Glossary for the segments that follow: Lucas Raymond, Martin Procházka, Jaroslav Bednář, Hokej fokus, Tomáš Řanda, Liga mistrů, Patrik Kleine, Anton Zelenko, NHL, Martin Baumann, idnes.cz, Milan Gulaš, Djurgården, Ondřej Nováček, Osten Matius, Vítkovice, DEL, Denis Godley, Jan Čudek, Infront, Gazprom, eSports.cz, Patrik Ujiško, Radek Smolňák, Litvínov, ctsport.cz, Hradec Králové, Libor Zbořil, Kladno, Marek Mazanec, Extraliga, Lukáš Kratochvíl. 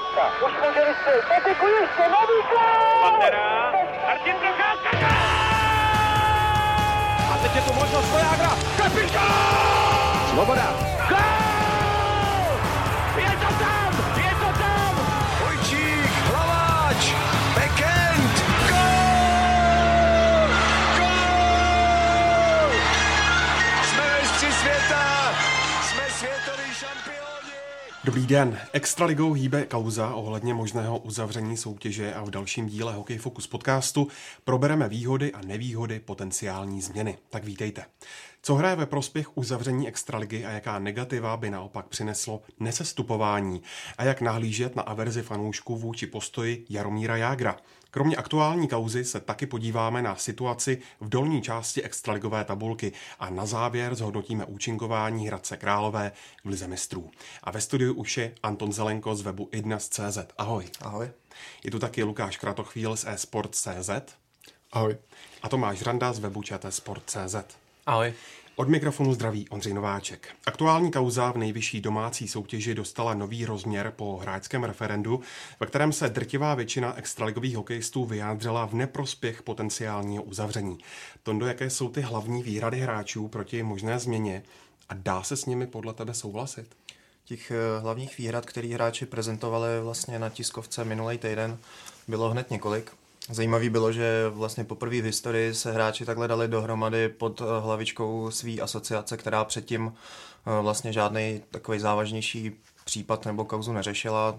Procházka, už může vystřelit, Patrik Ujiško, nový gól! Pantera, Martin Procházka, gól! A teď je tu možnost Jágra, Kapil, gól! Svoboda, gól! Je to tam, je to tam! Hojčík, Hlaváč, Bekend, gól! Gól! Jsme mistři světa, jsme světoví šampioni! Dobrý den. Extraligou hýbe kauza ohledně možného uzavření soutěže a v dalším díle Hokej fokus podcastu probereme výhody a nevýhody potenciální změny. Tak vítejte. Co hraje ve prospěch uzavření Extraligy a jaká negativa by naopak přineslo nesestupování a jak nahlížet na averzi fanoušků vůči postoji Jaromíra Jágra. Kromě aktuální kauzy se taky podíváme na situaci v dolní části extraligové tabulky a na závěr zhodnotíme účinkování Hradce Králové v Lize mistrů. A ve studiu už je Anton Zelenko z webu idnes.cz. Ahoj. Ahoj. Je tu taky Lukáš Kratochvíl z eSports.cz. Ahoj. A Tomáš Řanda z webu ctsport.cz. Ahoj. Od mikrofonu zdraví Ondřej Nováček. Aktuální kauza v nejvyšší domácí soutěži dostala nový rozměr po hráčském referendu, ve kterém se drtivá většina extraligových hokejistů vyjádřila v neprospěch potenciálního uzavření. Tondo, jaké jsou ty hlavní výhrady hráčů proti možné změně a dá se s nimi podle tebe souhlasit? Těch hlavních výhrad, které hráči prezentovali vlastně na tiskovce minulý týden, bylo hned několik. Zajímavý bylo, že vlastně poprvé v historii se hráči takhle dali dohromady pod hlavičkou své asociace, která předtím vlastně žádný takový závažnější případ nebo kauzu neřešila.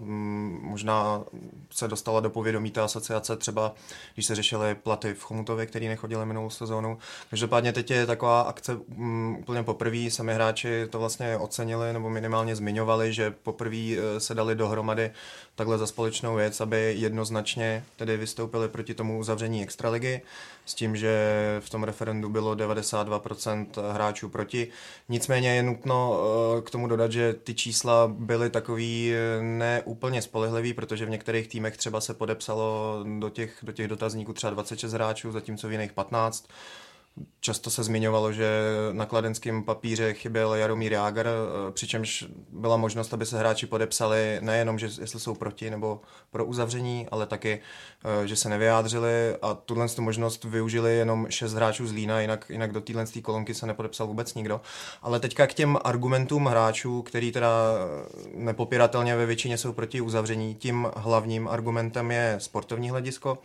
Možná se dostala do povědomí ta asociace třeba, když se řešily platy v Chomutově, který nechodili minulou sezónu. Každopádně teď je taková akce úplně poprvé, sami hráči to vlastně ocenili nebo minimálně zmiňovali, že poprvé se dali dohromady takhle za společnou věc, aby jednoznačně tedy vystoupili proti tomu uzavření extraligy, s tím, že v tom referendu bylo 92% hráčů proti. Nicméně je nutno k tomu dodat, že ty čísla byly takový neúplně spolehlivý, protože v některých týmech třeba se podepsalo do těch dotazníků třeba 26 hráčů, zatímco v jiných 15. Často se zmiňovalo, že na kladenském papíře chyběl Jaromír Jágr, přičemž byla možnost, aby se hráči podepsali nejenom, že jestli jsou proti nebo pro uzavření, ale taky, že se nevyjádřili a tuhle možnost využili jenom 6 hráčů z Lína, jinak do téhle kolonky se nepodepsal vůbec nikdo. Ale teďka k těm argumentům hráčů, který teda nepopiratelně ve většině jsou proti uzavření, tím hlavním argumentem je sportovní hledisko.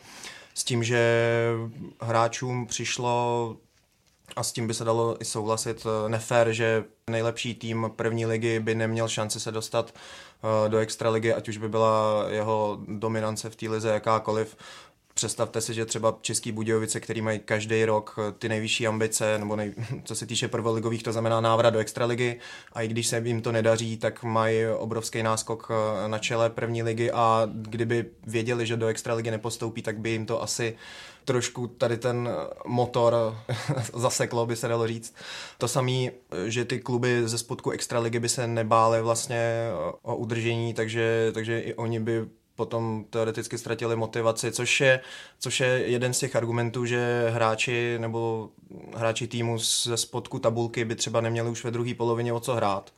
S tím, že hráčům přišlo, a s tím by se dalo i souhlasit, nefér, že nejlepší tým první ligy by neměl šanci se dostat do extraligy, ať už by byla jeho dominance v té lize jakákoliv. Představte si, že třeba Český Budějovice, který mají každý rok ty nejvyšší ambice, nebo co se týče prvoligových, to znamená návrat do extraligy, a i když se jim to nedaří, tak mají obrovský náskok na čele první ligy a kdyby věděli, že do extraligy nepostoupí, tak by jim to asi trošku tady ten motor zaseklo, by se dalo říct. To samé, že ty kluby ze spodku extraligy by se nebály vlastně o udržení, takže i oni by potom teoreticky ztratili motivaci, což je jeden z těch argumentů, že hráči nebo hráči týmu ze spodku tabulky by třeba neměli už ve druhé polovině o co hrát.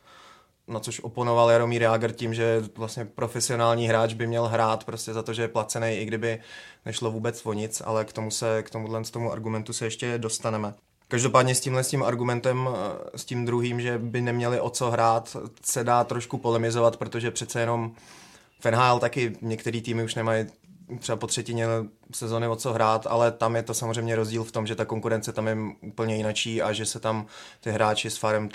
Na což oponoval Jaromír Jágr tím, že vlastně profesionální hráč by měl hrát prostě za to, že je placený, i kdyby nešlo vůbec o nic, ale k tomuto argumentu se ještě dostaneme. Každopádně s tím argumentem, s tím druhým, že by neměli o co hrát, se dá trošku polemizovat, protože přece jenom v NHL taky některý týmy už nemají třeba po třetině sezony o co hrát, ale tam je to samozřejmě rozdíl v tom, že ta konkurence tam je úplně jinačí a že se tam ty hráči s farem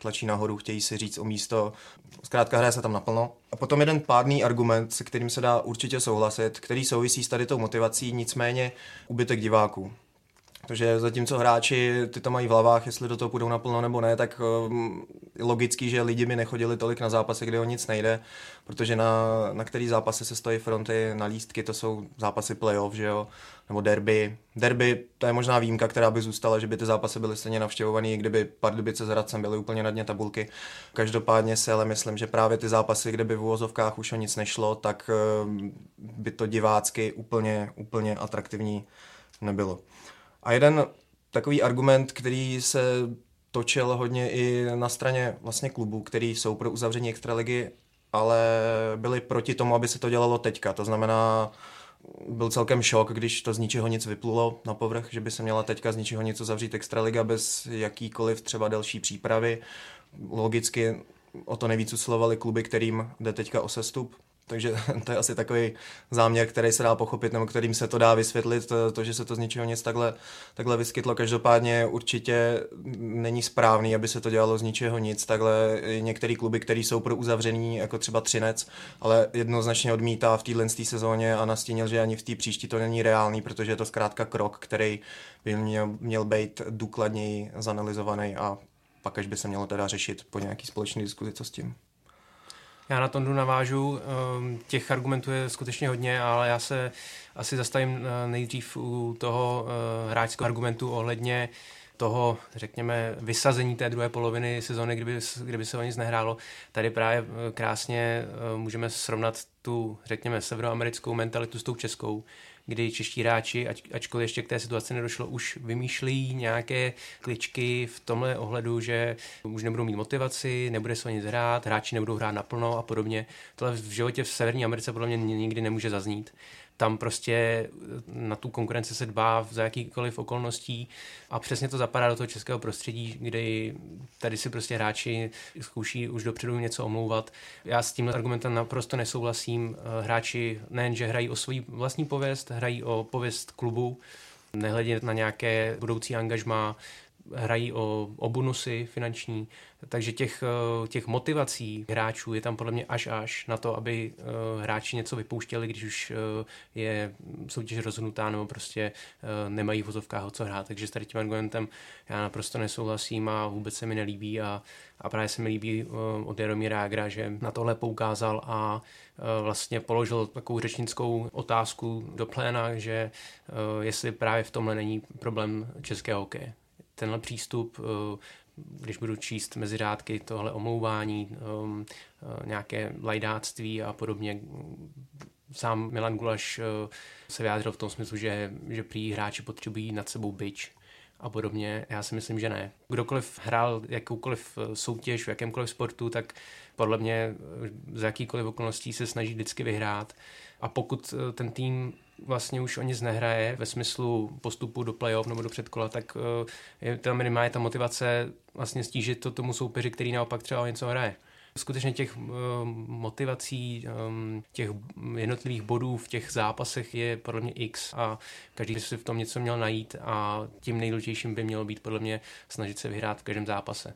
tlačí nahoru, chtějí si říct o místo. Zkrátka hraje se tam naplno. A potom jeden pádný argument, se kterým se dá určitě souhlasit, který souvisí s tady tou motivací, nicméně úbytek diváků. Protože zatímco hráči ty to mají v hlavách, jestli do toho půjdou naplno nebo ne, tak logický, že lidi by nechodili tolik na zápasy, kde o nic nejde, protože na který zápasy se stojí fronty, na lístky, to jsou zápasy playoff, že jo, nebo derby. Derby, to je možná výjimka, která by zůstala, že by ty zápasy byly stejně navštěvovaný, kdyby Pardubice s Hradcem byly úplně na dně tabulky. Každopádně si ale myslím, že právě ty zápasy, kde by v uvozovkách už o nic nešlo, tak by to divácky úplně atraktivní nebylo. A jeden takový argument, který se točil hodně i na straně vlastně klubů, který jsou pro uzavření extraligy, ale byli proti tomu, aby se to dělalo teďka. To znamená, byl celkem šok, když to z ničeho nic vyplulo na povrch, že by se měla teďka z ničeho nic zavřít Extraliga bez jakýkoliv třeba delší přípravy. Logicky o to nejvíc usilovali kluby, kterým jde teďka o sestup. Takže to je asi takový záměr, který se dá pochopit, nebo kterým se to dá vysvětlit, to, že se to z ničeho nic takhle vyskytlo. Každopádně určitě není správný, aby se to dělalo z ničeho nic. Takhle některé kluby, které jsou pro uzavření, jako třeba Třinec, ale jednoznačně odmítá v této sezóně a nastínil, že ani v té příští to není reálný, protože je to zkrátka krok, který by měl být důkladněji zanalyzovaný a pak až by se mělo teda řešit po nějaký společné diskuzi, co s tím. Já na Tondu navážu, těch argumentů je skutečně hodně, ale já se asi zastavím nejdřív u toho hráčského argumentu ohledně toho, řekněme, vysazení té druhé poloviny sezóny, kdyby se o nic nehrálo. Tady právě krásně můžeme srovnat tu, řekněme, severoamerickou mentalitu s tou českou, kdy čeští hráči, ačkoliv ještě k té situaci nedošlo, už vymýšlejí nějaké kličky v tomhle ohledu, že už nebudou mít motivaci, nebude se o nic hrát, hráči nebudou hrát naplno a podobně. Tohle v životě v Severní Americe podle mě nikdy nemůže zaznít. Tam prostě na tu konkurenci se dbá za jakýkoliv okolností a přesně to zapadá do toho českého prostředí, kde tady si prostě hráči zkouší už dopředu něco omlouvat. Já s tímhle argumentem naprosto nesouhlasím. Hráči nejenže hrají o svoji vlastní pověst, hrají o pověst klubu, nehledě na nějaké budoucí angažmá, hrají o bonusy finanční, takže těch motivací hráčů je tam podle mě až na to, aby hráči něco vypouštěli, když už je soutěž rozhodnutá nebo prostě nemají v vozovkách o co hrát. Takže s tady tím argumentem já naprosto nesouhlasím a vůbec se mi nelíbí a právě se mi líbí od Jaromíra Jágra, že na tohle poukázal a vlastně položil takovou řečnickou otázku do pléna, že jestli právě v tomhle není problém českého hokeje. Tenhle přístup, když budu číst mezi řádky tohle omlouvání, nějaké lajdáctví a podobně. Sám Milan Gulaš se vyjádřil v tom smyslu, že prý hráči potřebují nad sebou bič a podobně. Já si myslím, že ne. Kdokoliv hrál jakoukoliv soutěž v jakémkoliv sportu, tak podle mě za jakýkoliv okolností se snaží vždycky vyhrát. A pokud ten tým vlastně už o nic nehraje ve smyslu postupu do playoff nebo do předkola, tak je tam minimálně ta motivace vlastně stížit to tomu soupeři, který naopak třeba o něco hraje. Skutečně těch motivací, těch jednotlivých bodů v těch zápasech je podle mě x a každý by si v tom něco měl najít a tím nejdůležitějším by mělo být podle mě snažit se vyhrát v každém zápase.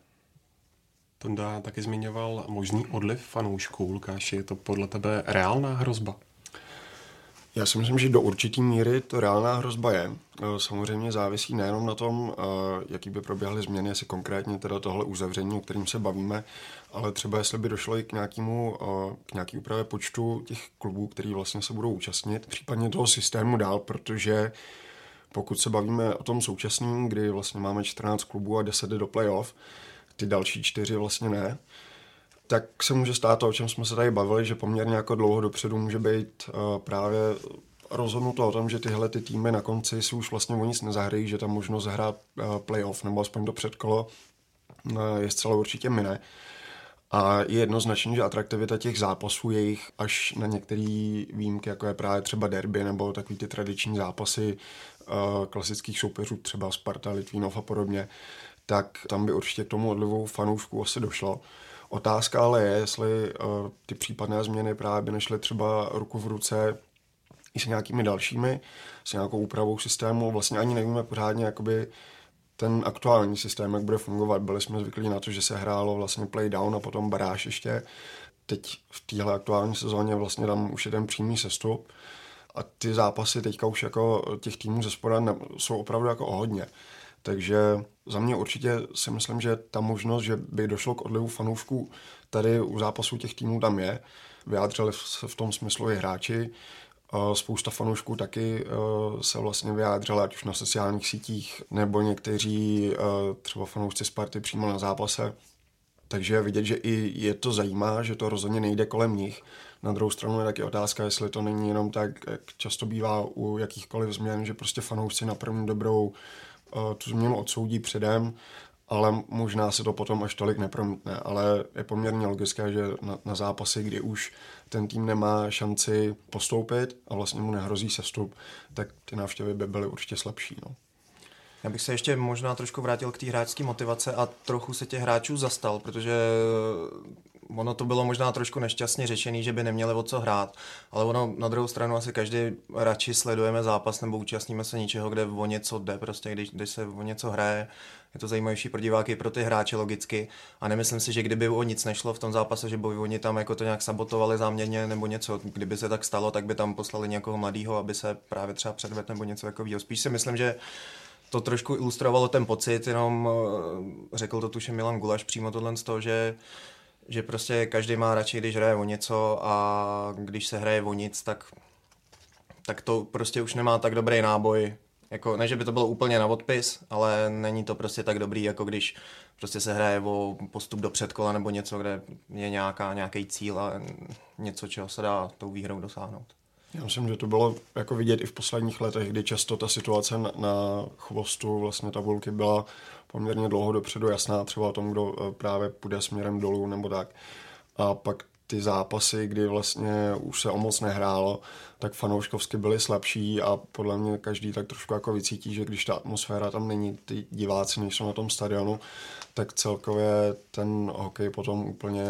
Tonda taky zmiňoval možný odliv fanoušků. Lukáši, je to podle tebe reálná hrozba? Já si myslím, že do určitý míry to reálná hrozba je. Samozřejmě závisí nejenom na tom, jaký by proběhly změny, jestli konkrétně teda tohle uzavření, o kterým se bavíme, ale třeba jestli by došlo i k nějaké úpravě počtu těch klubů, který vlastně se budou účastnit, případně toho systému dál, protože pokud se bavíme o tom současném, kdy vlastně máme 14 klubů a 10 do playoff, ty další 4 vlastně ne, tak se může stát to, o čem jsme se tady bavili, že poměrně jako dlouho dopředu může být právě rozhodnuto o tom, že tyhle ty týmy na konci si už vlastně o nic nezahrají, že ta možnost zahrát playoff nebo aspoň to předkolo je zcela určitě mine. A je jednoznačné, že atraktivita těch zápasů jejich až na některé výjimky, jako je právě třeba derby nebo takový ty tradiční zápasy klasických soupeřů, třeba Sparta, Litvínov a podobně, tak tam by určitě k tomu odlivu fanoušků asi došlo. Otázka ale je, jestli ty případné změny právě by nešly třeba ruku v ruce i s nějakými dalšími, s nějakou úpravou systému. Vlastně ani nevíme pořádně, jakoby ten aktuální systém, jak bude fungovat. Byli jsme zvyklí na to, že se hrálo vlastně playdown a potom baráž ještě. Teď v téhle aktuální sezóně vlastně tam už je ten přímý sestup a ty zápasy teďka už jako těch týmů ze spoda jsou opravdu jako o hodně. Takže za mě určitě si myslím, že ta možnost, že by došlo k odlivu fanoušků tady u zápasů těch týmů tam je. Vyjádřili se v tom smyslu i hráči. Spousta fanoušků taky se vlastně vyjádřila, ať už na sociálních sítích, nebo někteří třeba fanoušci Sparty přímo na zápase. Takže vidět, že i je to zajímá, že to rozhodně nejde kolem nich. Na druhou stranu je taky otázka, jestli to není jenom tak, jak často bývá u jakýchkoliv změn, že prostě fanoušci na první dobrou tu změnu odsoudí předem ale možná se to potom až tolik nepromítne, ale je poměrně logické, že na zápasy, kdy už ten tým nemá šanci postoupit a vlastně mu nehrozí sestup, tak ty návštěvy by byly určitě slabší. No. Já bych se ještě možná trošku vrátil k té hráčské motivace a trochu se těch hráčů zastal, protože ono to bylo možná trošku nešťastně řešený, že by neměli o co hrát, ale ono na druhou stranu asi každý radši sledujeme zápas nebo účastníme se něčeho, kde o něco jde, prostě když se o něco hraje, je to zajímavější pro diváky, pro ty hráče logicky a nemyslím si, že kdyby o nic nešlo v tom zápase, že by oni tam jako to nějak sabotovali záměrně nebo něco, kdyby se tak stalo, tak by tam poslali někoho mladýho, aby se právě třeba předvedl nebo něco takového. Spíš si myslím, že to trošku ilustrovalo ten pocit, jenom řekl to tuším Milan Gulaš přímo tohle z toho, že prostě každý má radši, když hraje o něco a když se hraje o nic, tak to prostě už nemá tak dobrý náboj. Jako, ne, že by to bylo úplně na odpis, ale není to prostě tak dobrý, jako když prostě se hraje o postup do předkola nebo něco, kde je nějaký cíl a něco, čeho se dá tou výhrou dosáhnout. Já myslím, že to bylo jako vidět i v posledních letech, kdy často ta situace na chvostu vlastně tabulky byla poměrně dlouho dopředu jasná, třeba o tom, kdo právě půjde směrem dolů nebo tak. A pak ty zápasy, kdy vlastně už se o moc nehrálo, tak fanouškovsky byly slabší a podle mě každý tak trošku jako vycítí, že když ta atmosféra tam není, ty diváci nejsou na tom stadionu, tak celkově ten hokej potom úplně...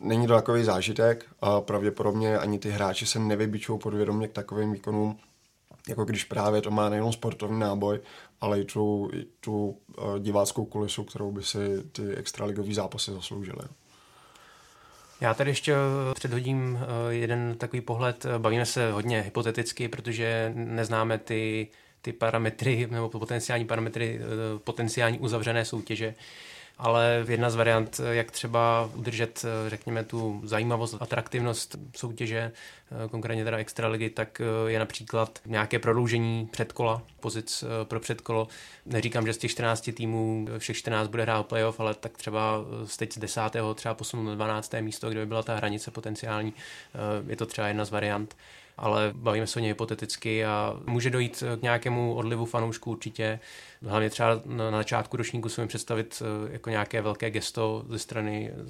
Není to takový zážitek a pravděpodobně ani ty hráči se nevybičou podvědomě k takovým výkonům, jako když právě to má nejenom sportovní náboj, ale i tu diváckou kulisu, kterou by si ty extraligový zápasy zasloužily. Já tady ještě předhodím jeden takový pohled. Bavíme se hodně hypoteticky, protože neznáme ty parametry nebo potenciální uzavřené soutěže. Ale jedna z variant, jak třeba udržet, řekněme, tu zajímavost, atraktivnost soutěže, konkrétně teda extraligy, tak je například nějaké prodloužení předkola, pozic pro předkolo. Neříkám, že z těch 14 týmů všech 14 bude hrát playoff, ale tak třeba teď z 10. třeba posunout na 12. místo, kde by byla ta hranice potenciální, je to třeba jedna z variant. Ale bavíme se o něj hypoteticky a může dojít k nějakému odlivu fanoušků určitě. Hlavně třeba na začátku ročníku si můžeme představit jako nějaké velké gesto ze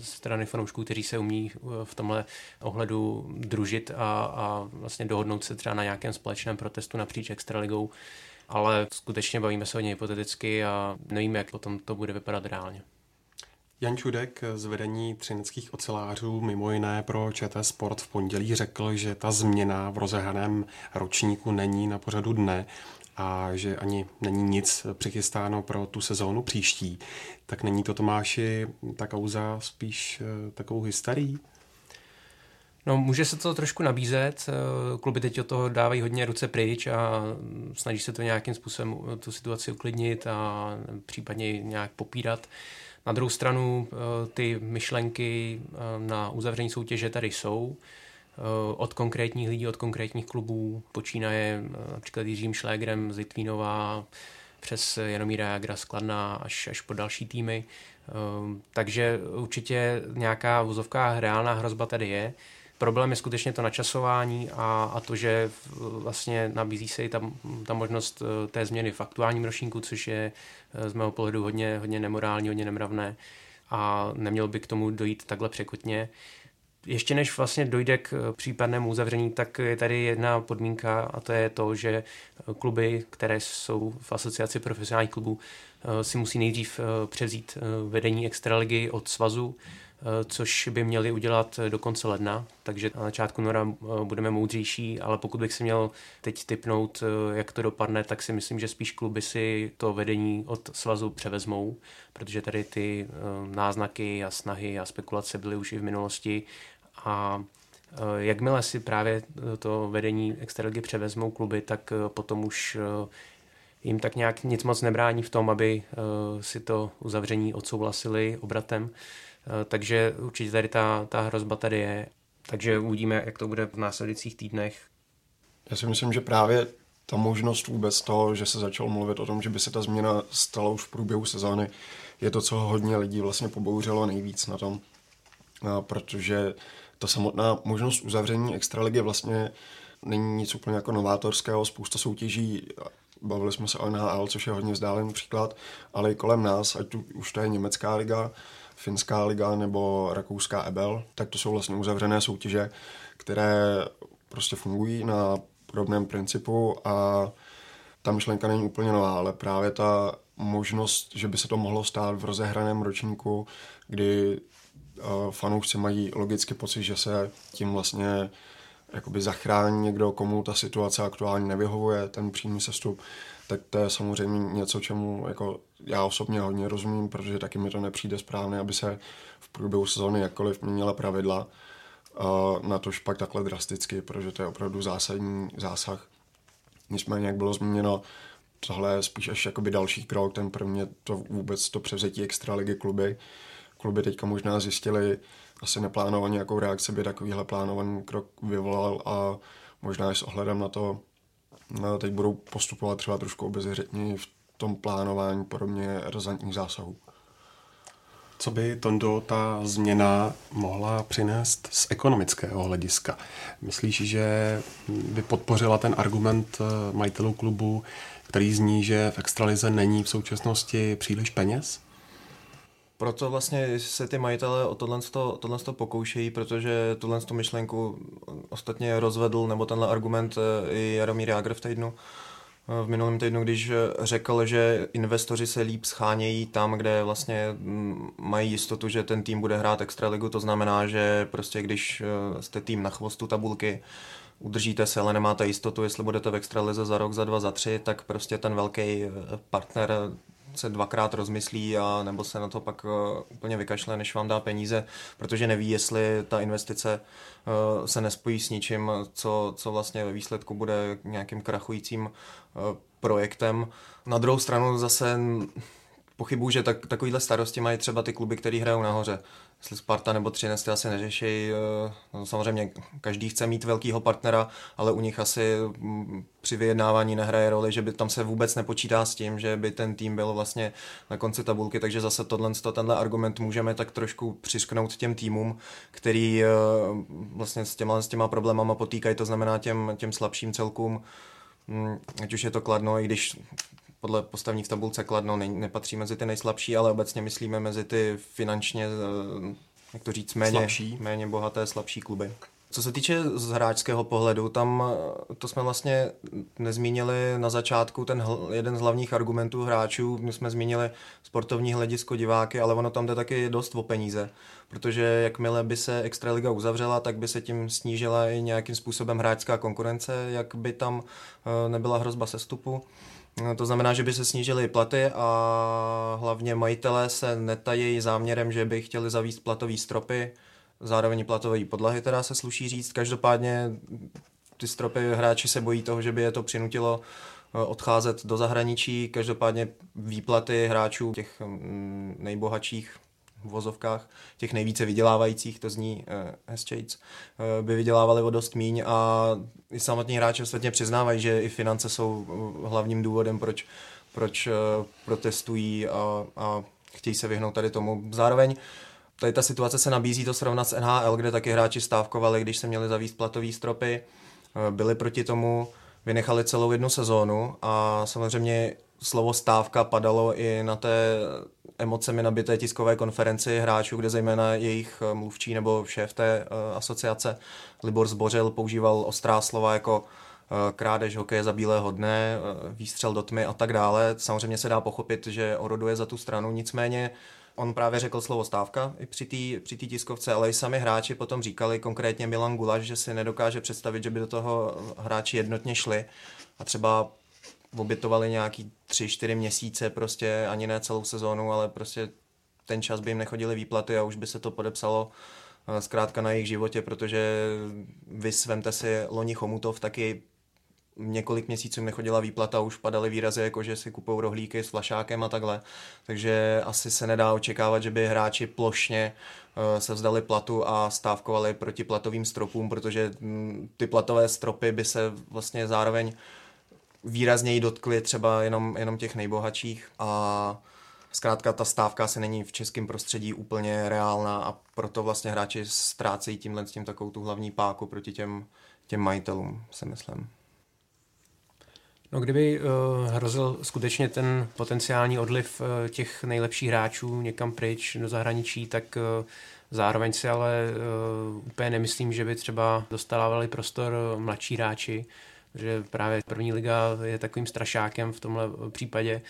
strany fanoušků, kteří se umí v tomhle ohledu družit a vlastně dohodnout se třeba na nějakém společném protestu napříč extraligou. Ale skutečně bavíme se o něj hypoteticky a nevíme, jak potom to bude vypadat reálně. Jan Čudek z vedení třineckých ocelářů mimo jiné pro ČT Sport v pondělí řekl, že ta změna v rozehaném ročníku není na pořadu dne a že ani není nic přichystáno pro tu sezónu příští. Tak není to, Tomáši, ta kauza spíš takovou hysterií? No, může se to trošku nabízet, kluby teď od toho dávají hodně ruce pryč a snaží se to nějakým způsobem tu situaci uklidnit a případně nějak popírat. Na druhou stranu ty myšlenky na uzavření soutěže tady jsou. Od konkrétních lidí, od konkrétních klubů, počínaje například Jiřím Šlégrem z Litvínova, přes Jaromíra Jágra z Kladna až po další týmy. Takže určitě nějaká vozovka, reálná hrozba tady je. Problém je skutečně to načasování a to, že vlastně nabízí se i ta možnost té změny v aktuálním ročníku, což je z mého pohledu hodně nemorální, hodně nemravné a nemělo by k tomu dojít takhle překotně. Ještě než vlastně dojde k případnému uzavření, tak je tady jedna podmínka a to je to, že kluby, které jsou v asociaci profesionálních klubů, si musí nejdřív převzít vedení extraligy od svazu, což by měli udělat do konce ledna, takže na začátku února budeme moudřejší, ale pokud bych si měl teď tipnout, jak to dopadne, tak si myslím, že spíš kluby si to vedení od svazu převezmou, protože tady ty náznaky a snahy a spekulace byly už i v minulosti a jakmile si právě to vedení extraligy převezmou kluby, tak potom už jim tak nějak nic moc nebrání v tom, aby si to uzavření odsouhlasili obratem. Takže určitě tady ta hrozba tady je. Takže uvidíme, jak to bude v následujících týdnech. Já si myslím, že právě ta možnost vůbec toho, že se začal mluvit o tom, že by se ta změna stala už v průběhu sezóny, je to, co hodně lidí vlastně pobouřilo nejvíc na tom. Protože ta samotná možnost uzavření extraligy vlastně není nic úplně jako novátorského. Spousta soutěží bavili jsme se o NHL, což je hodně vzdálený příklad, ale i kolem nás, ať už to je německá liga, finská liga nebo rakouská EBL, tak to jsou vlastně uzavřené soutěže, které prostě fungují na podobném principu a ta myšlenka není úplně nová, ale právě ta možnost, že by se to mohlo stát v rozehraném ročníku, kdy fanoušci mají logicky pocit, že se tím vlastně jakoby zachrání někdo, komu ta situace aktuálně nevyhovuje, ten přímý sestup, tak to je samozřejmě něco, čemu jako já osobně hodně rozumím, protože taky mi to nepřijde správně, aby se v průběhu sezóny jakkoliv měnila pravidla, na tož pak takhle drasticky, protože to je opravdu zásadní zásah. Nicméně, jak bylo zmíněno, tohle je spíš až jakoby další krok, ten pro mě to vůbec to převzetí extraligy kluby. Kluby teďka možná zjistili asi neplánovaně, jakou reakci by takovýhle plánovaný krok vyvolal a možná i s ohledem na to teď budou postupovat třeba trošku obezřetněji v tom plánování podobně razantních zásahů. Co by, Tondo, ta změna mohla přinést z ekonomického hlediska? Myslíš, že by podpořila ten argument majitelů klubu, který zní, že v extralize není v současnosti příliš peněz? Proto vlastně se ty majitelé o tohle pokoušejí, protože tuhle myšlenku ostatně rozvedl, nebo tenhle argument i Jaromír Jágr v minulém týdnu, když řekl, že investoři se líp schánějí tam, kde vlastně mají jistotu, že ten tým bude hrát extraligu. To znamená, že prostě když jste tým na chvostu tabulky, udržíte se, ale nemáte jistotu, jestli budete v extralize za rok, za dva, za tři, tak prostě ten velký partner se dvakrát rozmyslí a nebo se na to pak úplně vykašle, než vám dá peníze, protože neví, jestli ta investice se nespojí s ničím, co vlastně ve výsledku bude nějakým krachujícím projektem. Na druhou stranu zase pochybuju, že takovýhle starosti mají třeba ty kluby, které hrajou nahoře. Jestli Sparta nebo Třinec asi neřeší. No, samozřejmě každý chce mít velkýho partnera, ale u nich asi při vyjednávání nehraje roli, že by tam se vůbec nepočítá s tím, že by ten tým byl vlastně na konci tabulky, takže zase tenhle argument můžeme tak trošku přiřknout těm týmům, který vlastně s těma problémama potýkají, to znamená těm slabším celkům, ať už je to Kladno, i když podle postavení v tabulce Kladno nepatří mezi ty nejslabší, ale obecně myslíme mezi ty finančně, jak to říct, méně bohaté, slabší kluby. Co se týče z hráčského pohledu, tam to jsme vlastně nezmínili na začátku, ten jeden z hlavních argumentů hráčů, my jsme zmínili sportovní hledisko, diváky, ale ono tam jde taky dost o peníze, protože jakmile by se extraliga uzavřela, tak by se tím snížila i nějakým způsobem hráčská konkurence, jak by tam nebyla hrozba sestupu. To znamená, že by se snížily platy a hlavně majitelé se netají záměrem, že by chtěli zavést platové stropy, zároveň platové podlahy, teda se sluší říct. Každopádně ty stropy hráči se bojí toho, že by je to přinutilo odcházet do zahraničí. Každopádně výplaty hráčů těch nejbohatších v vozovkách, těch nejvíce vydělávajících, to zní hezčejc, by vydělávali o dost míň a i samotní hráči ostatně přiznávají, že i finance jsou hlavním důvodem, proč protestují a chtějí se vyhnout tady tomu. Zároveň tady ta situace se nabízí to srovnat s NHL, kde taky hráči stávkovali, když se měli zavést platové stropy, byli proti tomu, vynechali celou jednu sezónu a samozřejmě slovo stávka padalo i na té emocemi nabité tiskové konferenci hráčů, kde zejména jejich mluvčí nebo šéf té asociace Libor Zbořil používal ostrá slova jako krádež hokeje za bílého dne, výstřel do tmy a tak dále. Samozřejmě se dá pochopit, že oroduje za tu stranu, nicméně on právě řekl slovo stávka i při té tiskovce, ale i sami hráči potom říkali, konkrétně Milan Gulaš, že si nedokáže představit, že by do toho hráči jednotně šli a třeba obětovali nějaký 3-4 měsíce, prostě ani ne celou sezónu, ale prostě ten čas by jim nechodily výplaty a už by se to podepsalo zkrátka na jejich životě, protože vy svemte si loni Chomutov, taky několik měsíců jim nechodila výplata, už padaly výrazy, jako že si kupou rohlíky s flašákem a takhle. Takže asi se nedá očekávat, že by hráči plošně se vzdali platu a stávkovali proti platovým stropům, protože ty platové stropy by se vlastně zároveň výrazněji dotkli třeba jenom těch nejbohatších a zkrátka ta stávka asi není v českém prostředí úplně reálná a proto vlastně hráči ztrácejí tímhle s tím takovou tu hlavní páku proti těm majitelům, se myslím. No, kdyby hrozil skutečně ten potenciální odliv těch nejlepších hráčů někam pryč do zahraničí, tak zároveň si ale úplně nemyslím, že by třeba dostávali prostor mladší hráči, že právě první liga je takovým strašákem v tomhle případě,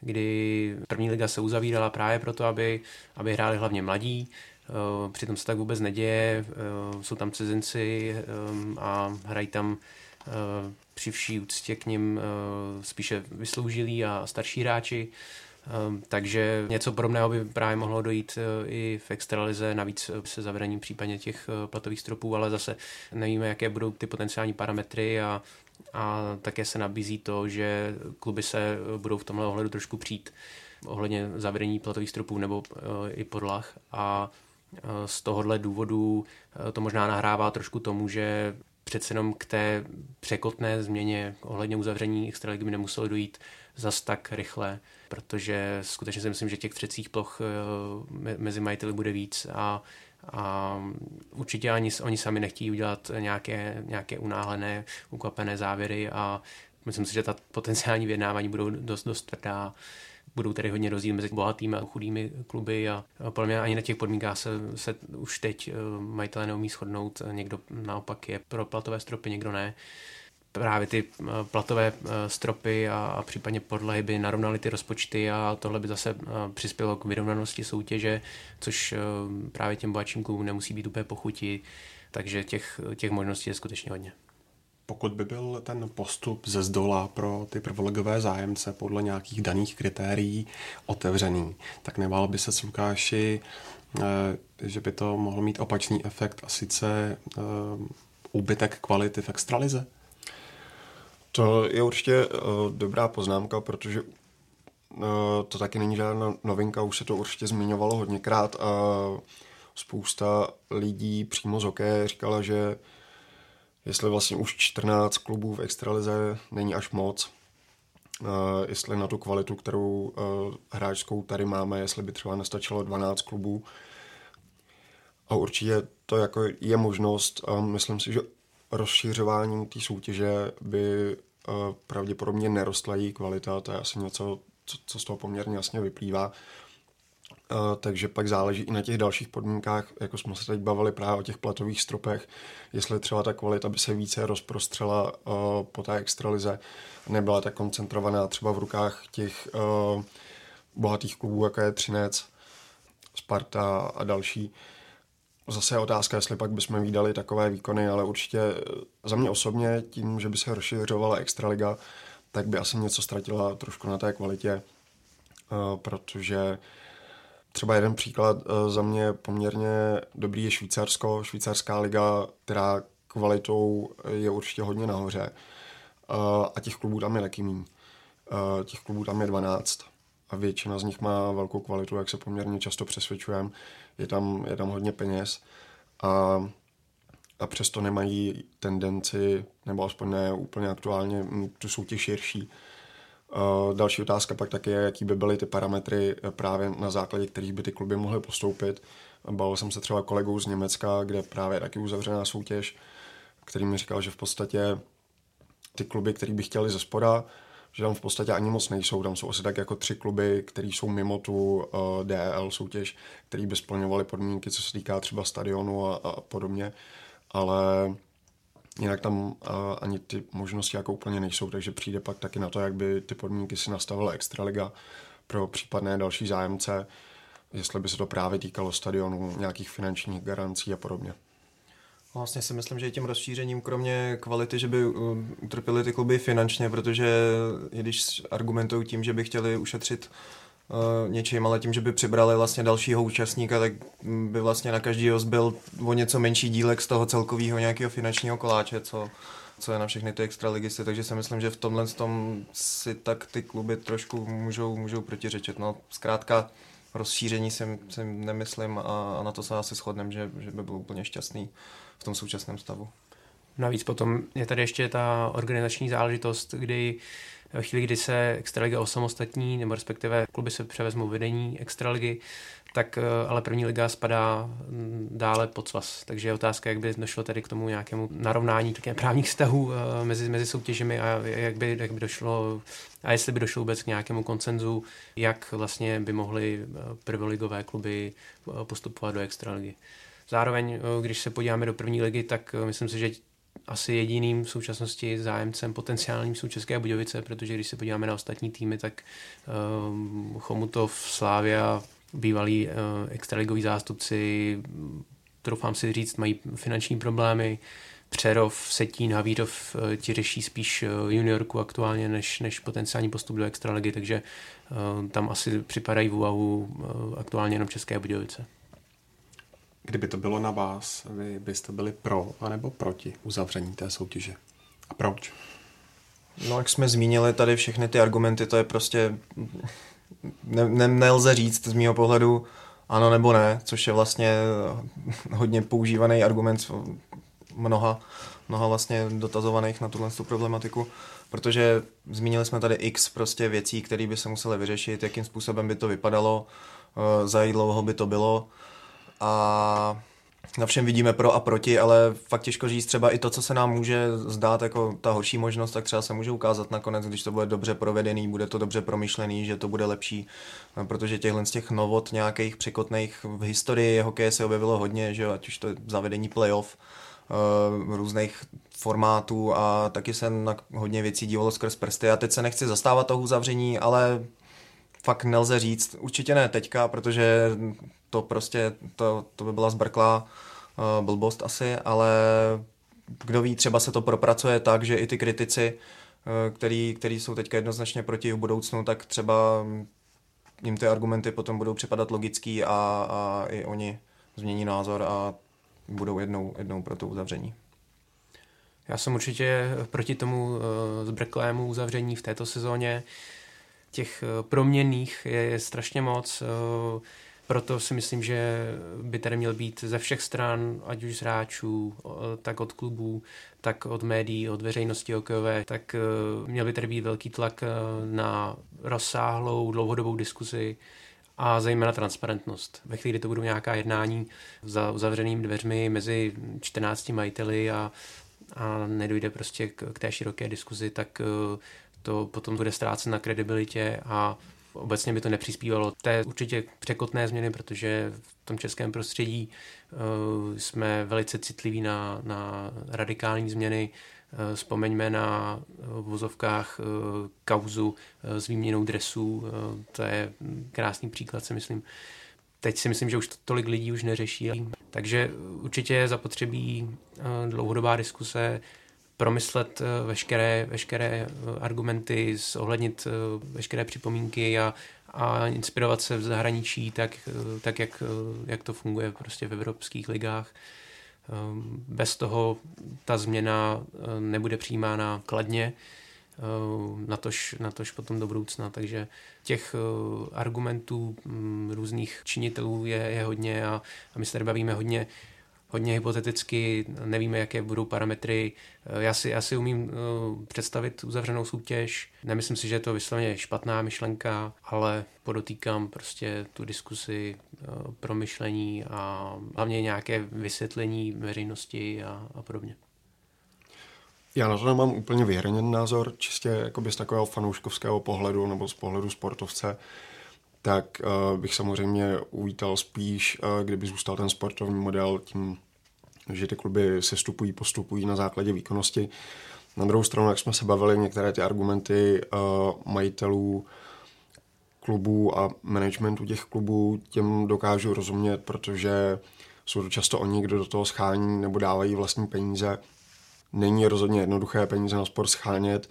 kdy první liga se uzavírala právě proto, aby hráli hlavně mladí. Přitom se tak vůbec neděje, jsou tam cizinci a hrají tam při vší úctě k nim spíše vysloužilí a starší hráči, takže něco podobného by právě mohlo dojít i v extralize, navíc se zavedením případně těch platových stropů, ale zase nevíme, jaké budou ty potenciální parametry a také se nabízí to, že kluby se budou v tomhle ohledu trošku přijít ohledně zavedení platových stropů nebo i podlah a z tohohle důvodu to možná nahrává trošku tomu, že přece jenom k té překotné změně ohledně uzavření extraligy by nemuselo dojít zas tak rychle, protože skutečně si myslím, že těch třecích ploch mezi majiteli bude víc a určitě ani oni sami nechtějí udělat nějaké unáhlené, ukvapené závěry a myslím si, že ta potenciální vyjednávání budou dost tvrdá. Budou tady hodně rozdíl mezi bohatými a chudými kluby a podle mě ani na těch podmínkách se už teď majitelé neumí shodnout. Někdo naopak je pro platové stropy, někdo ne. Právě ty platové stropy a případně podlahy by narovnaly ty rozpočty a tohle by zase přispělo k vyrovnanosti soutěže, což právě těm bohatším klubům nemusí být úplně pochutí, takže těch možností je skutečně hodně. Pokud by byl ten postup ze zdola pro ty prvoligové zájemce podle nějakých daných kritérií otevřený, tak nebál by se, Lukáši, že by to mohlo mít opačný efekt a sice úbytek kvality v extralize? To je určitě dobrá poznámka, protože to taky není žádná novinka, už se to určitě zmiňovalo hodněkrát a spousta lidí přímo z hokeje říkala, že jestli vlastně už 14 klubů v extralize není až moc, jestli na tu kvalitu, kterou hráčskou tady máme, jestli by třeba nestačilo 12 klubů. A určitě to jako je možnost a myslím si, že rozšiřováním té soutěže by pravděpodobně nerostla její kvalita, to je asi něco, co z toho poměrně jasně vyplývá. Takže pak záleží i na těch dalších podmínkách, jako jsme se teď bavili právě o těch platových stropech, jestli třeba ta kvalita by se více rozprostřela po té extralize, nebyla tak koncentrovaná třeba v rukách těch bohatých klubů, jako je Třinec, Sparta a další. Zase je otázka, jestli pak bychom viděli takové výkony, ale určitě za mě osobně tím, že by se rozšiřovala extraliga, tak by asi něco ztratila trošku na té kvalitě, protože třeba jeden příklad za mě poměrně dobrý je Švýcarsko, švýcarská liga, která kvalitou je určitě hodně nahoře a těch klubů tam je taky míň. Těch klubů tam je 12 a většina z nich má velkou kvalitu, jak se poměrně často přesvědčujeme, je tam hodně peněz a přesto nemají tendenci, nebo aspoň ne úplně aktuálně, mít tu soutěž širší. Další otázka pak taky je, jaký by byly ty parametry právě na základě, kterých by ty kluby mohly postoupit. Bavil jsem se třeba kolegou z Německa, kde právě je taky uzavřená soutěž, který mi říkal, že v podstatě ty kluby, který by chtěli ze spoda, že tam v podstatě ani moc nejsou. Tam jsou asi tak jako 3 kluby, který jsou mimo tu DEL soutěž, který by splňovaly podmínky, co se týká třeba stadionu a podobně, ale jinak tam ani ty možnosti jako úplně nejsou, takže přijde pak taky na to, jak by ty podmínky si nastavila extraliga pro případné další zájemce, jestli by se to právě týkalo stadionu, nějakých finančních garancí a podobně. Vlastně si myslím, že i tím rozšířením, kromě kvality, že by utrpěly ty kluby finančně, protože když argumentují tím, že by chtěli ušetřit něčím, ale tím, že by přibrali vlastně dalšího účastníka, tak by vlastně na každýho zbyl o něco menší dílek z toho celkového nějakého finančního koláče, co je na všechny ty extraligisty, takže si myslím, že v tomhle tom si tak ty kluby trošku můžou protiřečit. No, zkrátka rozšíření si nemyslím a na to se asi shodnem, že by byl úplně šťastný v tom současném stavu. Navíc potom je tady ještě ta organizační záležitost, kdy ve chvíli, kdy se Extraliga osamostatní, nebo respektive kluby se převezmou vedení Extraligy, tak ale první liga spadá dále pod svaz. Takže je otázka, jak by došlo tedy k tomu nějakému narovnání právních vztahů mezi soutěžemi a jak by došlo, a jestli by došlo vůbec k nějakému konsenzu, jak vlastně by mohly prvoligové kluby postupovat do extraligy. Zároveň, když se podíváme do první ligy, tak myslím si, že asi jediným v současnosti zájemcem potenciálním jsou České Budějovice, protože když se podíváme na ostatní týmy, tak Chomutov, Slavia, bývalí extraligoví zástupci, doufám si říct, mají finanční problémy. Přerov, Setín, Havírov ti řeší spíš juniorku aktuálně než potenciální postup do extraligy, takže tam asi připadají v úvahu aktuálně jenom České Budějovice. Kdyby to bylo na vás, vy byste byli pro anebo proti uzavření té soutěže? A proč? No, jak jsme zmínili tady všechny ty argumenty, to je prostě... Nelze říct z mýho pohledu ano nebo ne, což je vlastně hodně používaný argument mnoha vlastně dotazovaných na tuhle problematiku, protože zmínili jsme tady x prostě věcí, které by se musely vyřešit, jakým způsobem by to vypadalo, za jak dlouho by to bylo a na všem vidíme pro a proti, ale fakt těžko říct, třeba i to, co se nám může zdát jako ta horší možnost, tak třeba se může ukázat nakonec, když to bude dobře provedený, bude to dobře promyšlený, že to bude lepší, protože těchhle z těch novot nějakých překotných v historii hokeje se objevilo hodně, že ať už to je zavedení playoff, různých formátů a taky se na hodně věcí dívalo skrz prsty. Já teď se nechci zastávat toho uzavření, ale fakt nelze říct, určitě ne teďka, protože to prostě, to by byla zbrklá blbost asi, ale kdo ví, třeba se to propracuje tak, že i ty kritici, který jsou teďka jednoznačně proti v budoucnu, tak třeba jim ty argumenty potom budou připadat logický a i oni změní názor a budou jednou pro to uzavření. Já jsem určitě proti tomu zbrklému uzavření v této sezóně. Těch proměnných je strašně moc, proto si myslím, že by tady měl být ze všech stran, ať už z hráčů, tak od klubů, tak od médií, od veřejnosti hokejové, tak měl by tady být velký tlak na rozsáhlou dlouhodobou diskuzi a zejména transparentnost. Ve chvíli, kdy to budou nějaká jednání za uzavřenými dveřmi mezi 14 majiteli a nedojde prostě k té široké diskuzi, tak to potom bude ztrácen na kredibilitě a obecně by to nepřispívalo té určitě překotné změny, protože v tom českém prostředí jsme velice citliví na radikální změny. Vzpomeňme na vozovkách kauzu s výměnou dresů, to je krásný příklad, si myslím. Teď si myslím, že už tolik lidí už neřeší, takže určitě je zapotřebí dlouhodobá diskuse, promyslet veškeré argumenty, zohlednit veškeré připomínky a inspirovat se v zahraničí, tak jak to funguje prostě v evropských ligách. Bez toho ta změna nebude přijímána kladně, natož potom do budoucna. Takže těch argumentů různých činitelů je hodně a my se tady bavíme hodně hypoteticky, nevíme, jaké budou parametry. Já si umím představit uzavřenou soutěž. Nemyslím si, že je to vysloveně špatná myšlenka, ale podotýkám prostě tu diskusi, promyšlení a hlavně nějaké vysvětlení veřejnosti a podobně. Já na to nemám úplně vyhraněný názor, čistě jakoby z takového fanouškovského pohledu nebo z pohledu sportovce. Tak bych samozřejmě uvítal spíš, kdyby zůstal ten sportovní model tím, že ty kluby postupují na základě výkonnosti. Na druhou stranu, jak jsme se bavili, některé ty argumenty majitelů klubů a managementu těch klubů těm dokážu rozumět, protože jsou to často oni, kdo do toho schání nebo dávají vlastní peníze. Není rozhodně jednoduché peníze na sport schánět,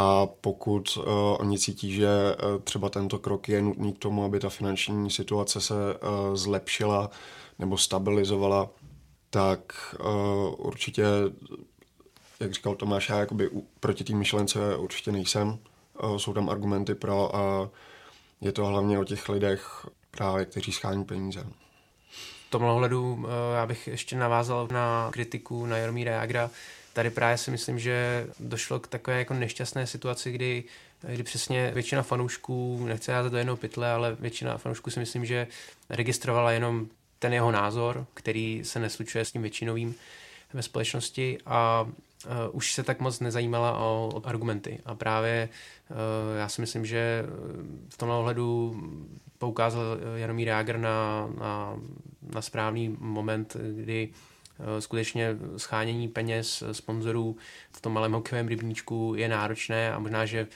a pokud oni cítí, že třeba tento krok je nutný k tomu, aby ta finanční situace se zlepšila nebo stabilizovala, tak určitě, jak říkal Tomáš, já jakoby proti té myšlence určitě nejsem. Jsou tam argumenty pro a je to hlavně o těch lidech, právě kteří schání peníze. V tomhle ohledu já bych ještě navázal na kritiku na Jaromíra Jágra. Tady právě si myslím, že došlo k takové jako nešťastné situaci, kdy kdy přesně většina fanoušků, nechci házet do jednoho pytle, ale většina fanoušků si myslím, že registrovala jenom ten jeho názor, který se neslučuje s tím většinovým ve společnosti a už se tak moc nezajímala o argumenty. A právě já si myslím, že v tomhle ohledu poukázal Jaromír Jágr na správný moment, kdy skutečně shánění peněz, sponzorů v tom malém hokejovém rybníčku je náročné a možná, že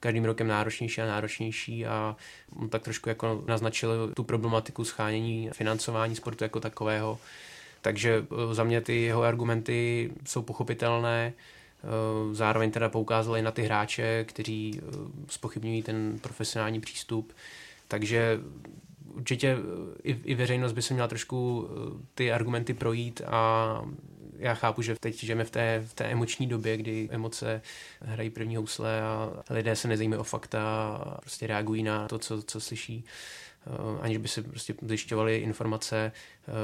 každým rokem náročnější a on tak trošku jako naznačil tu problematiku shánění financování sportu jako takového. Takže za mě ty jeho argumenty jsou pochopitelné, zároveň teda poukázal i na ty hráče, kteří zpochybňují ten profesionální přístup, takže určitě i veřejnost by se měla trošku ty argumenty projít a já chápu, že teď žijeme v té emoční době, kdy emoce hrají první housle a lidé se nezajímají o fakta a prostě reagují na to, co slyší, aniž by se prostě zjišťovaly informace.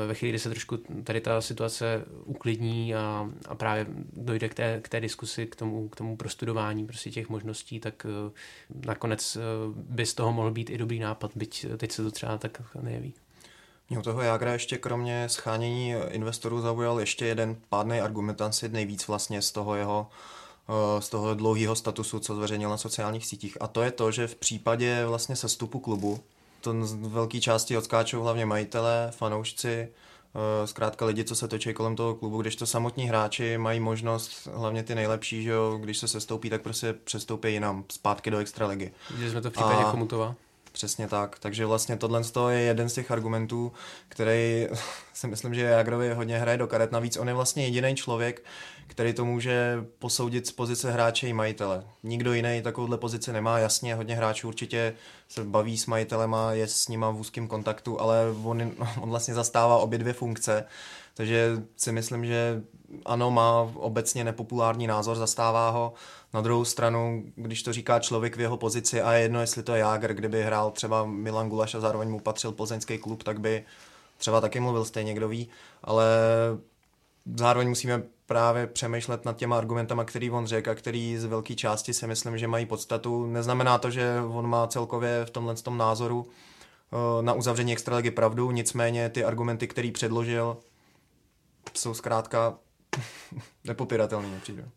Ve chvíli, kdy se trošku tady ta situace uklidní a právě dojde k té diskusi, k tomu prostudování prostě těch možností, tak nakonec by z toho mohl být i dobrý nápad, byť teď se to třeba tak nejeví. Mimo toho Jágra ještě kromě shánění investorů zaujal ještě jeden pádnej argumentaci nejvíc vlastně z toho dlouhého statusu, co zveřejnil na sociálních sítích. A to je to, že v případě vlastně sestupu klubu to z velké části odskáčou hlavně majitelé, fanoušci, zkrátka lidi, co se točí kolem toho klubu, kdežto samotní hráči mají možnost, hlavně ty nejlepší, že jo, když se sestoupí, tak prostě přestoupí jinam, zpátky do extraligy. Viděli jsme to v případě Chomutova. Přesně tak, takže vlastně tohle je jeden z těch argumentů, který si myslím, že Jágrovi hodně hraje do karet, navíc on je vlastně jediný člověk, který to může posoudit z pozice hráče i majitele. Nikdo jiný takovouhle pozici nemá, jasně, hodně hráčů určitě se baví s majitelema, je s nima v úzkém kontaktu, ale on vlastně zastává obě dvě funkce, takže si myslím, že ano, má obecně nepopulární názor, zastává ho. Na druhou stranu, když to říká člověk v jeho pozici a je jedno, jestli to je Jágr, kdyby hrál třeba Milan Gulaš a zároveň mu patřil plzeňský klub, tak by třeba taky mluvil stejně, kdo ví, ale zároveň musíme právě přemýšlet nad těma argumentama, který on řekl a který z velké části si myslím, že mají podstatu. Neznamená to, že on má celkově v tomhle tom názoru na uzavření extraligy pravdu, nicméně ty argumenty, který předložil, jsou zkrátka nepopiratelný, mi přijde.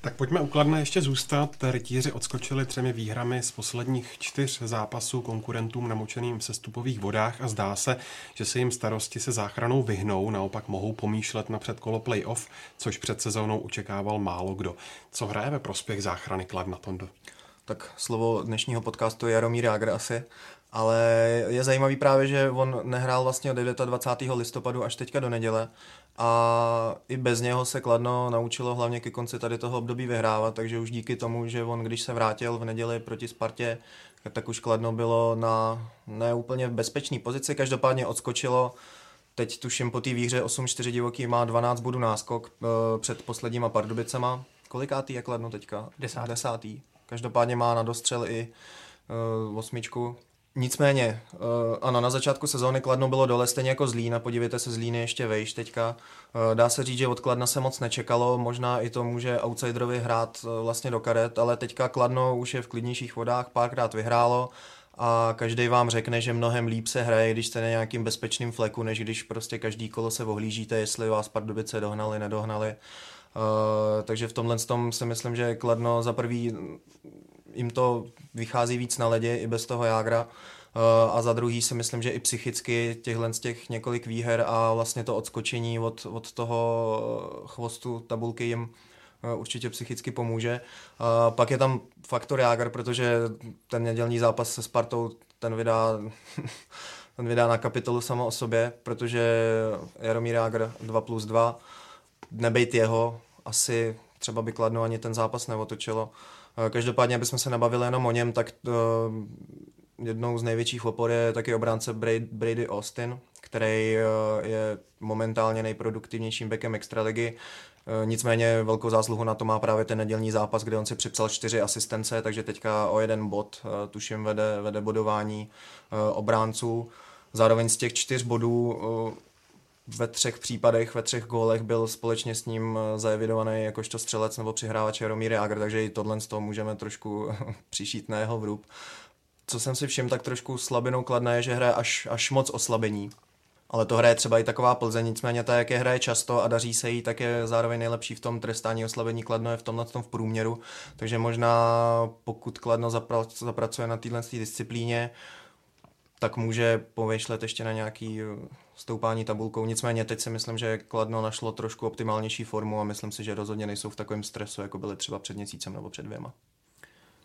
Tak pojďme u Kladna ještě zůstat. Rytíři odskočili 3 výhrami z posledních 4 zápasů konkurentům namočeným v sestupových vodách a zdá se, že se jim starosti se záchranou vyhnou, naopak mohou pomýšlet na předkolo playoff, což před sezónou očekával málo kdo. Co hraje ve prospěch záchrany Kladna, Tondo? Tak slovo dnešního podcastu je Jaromír Jágr asi, ale je zajímavý právě, že on nehrál vlastně od 29. listopadu až teďka do neděle a i bez něho se Kladno naučilo hlavně ke konci tady toho období vyhrávat, takže už díky tomu, že on když se vrátil v neděli proti Spartě, tak už Kladno bylo na neúplně bezpečné pozici, každopádně odskočilo. Teď tuším po té výhře 8-4 Divoký má 12 bodů náskok před posledníma Pardubicema. Kolikátý je Kladno teďka? 10. Každopádně má na dostřel i 8. Nicméně, ano, na začátku sezóny Kladno bylo dole, stejně jako Zlína, podívejte se, Zlín je ještě vejš teďka. Dá se říct, že od Kladna se moc nečekalo, možná i to může outsiderovi hrát vlastně do karet, ale teďka Kladno už je v klidnějších vodách, párkrát vyhrálo a každej vám řekne, že mnohem líp se hraje, když jste na nějakým bezpečným fleku, než když prostě každý kolo se ohlížíte, jestli vás Pardubice dohnali, nedohnali. Takže v tomhle tom si myslím, že Kladno za prvý jim to vychází víc na ledě i bez toho Jágra a za druhý si myslím, že i psychicky těch několik výher a vlastně to odskočení od toho chvostu tabulky jim určitě psychicky pomůže. Pak je tam faktor Jágr, protože ten nedělní zápas se Spartou ten vydá na kapitolu samo o sobě, protože Jaromír Jágr 2+2 nebejt jeho, asi třeba by Kladno ani ten zápas neotočilo. Každopádně, abychom se nebavili jenom o něm, tak jednou z největších opor je taky obránce Brady Austin, který je momentálně nejproduktivnějším bekem extraligy. Nicméně velkou zásluhu na to má právě ten nedělní zápas, kde on si připsal 4 asistence, takže teďka o 1 bod tuším vede bodování obránců. Zároveň z těch 4 bodů ve třech gólech byl společně s ním zaevidovaný jakožto střelec nebo přihrávač Jaromír Jágr, takže i tohle z toho můžeme trošku přišít na jeho vrub. Co jsem si všiml, tak trošku slabinou Kladna je, že hraje až moc oslabení. Ale to hraje třeba i taková Plzeň, nicméně ta, jak je hraje často a daří se jí, tak je zároveň nejlepší v tom trestání oslabení. Kladno je v tomhle v průměru, takže možná pokud Kladno zapracuje na téhle disciplíně, tak může povyšlet ještě na nějaký stoupání tabulkou. Nicméně teď si myslím, že Kladno našlo trošku optimálnější formu a myslím si, že rozhodně nejsou v takovém stresu, jako byly třeba před měsícem nebo před 2.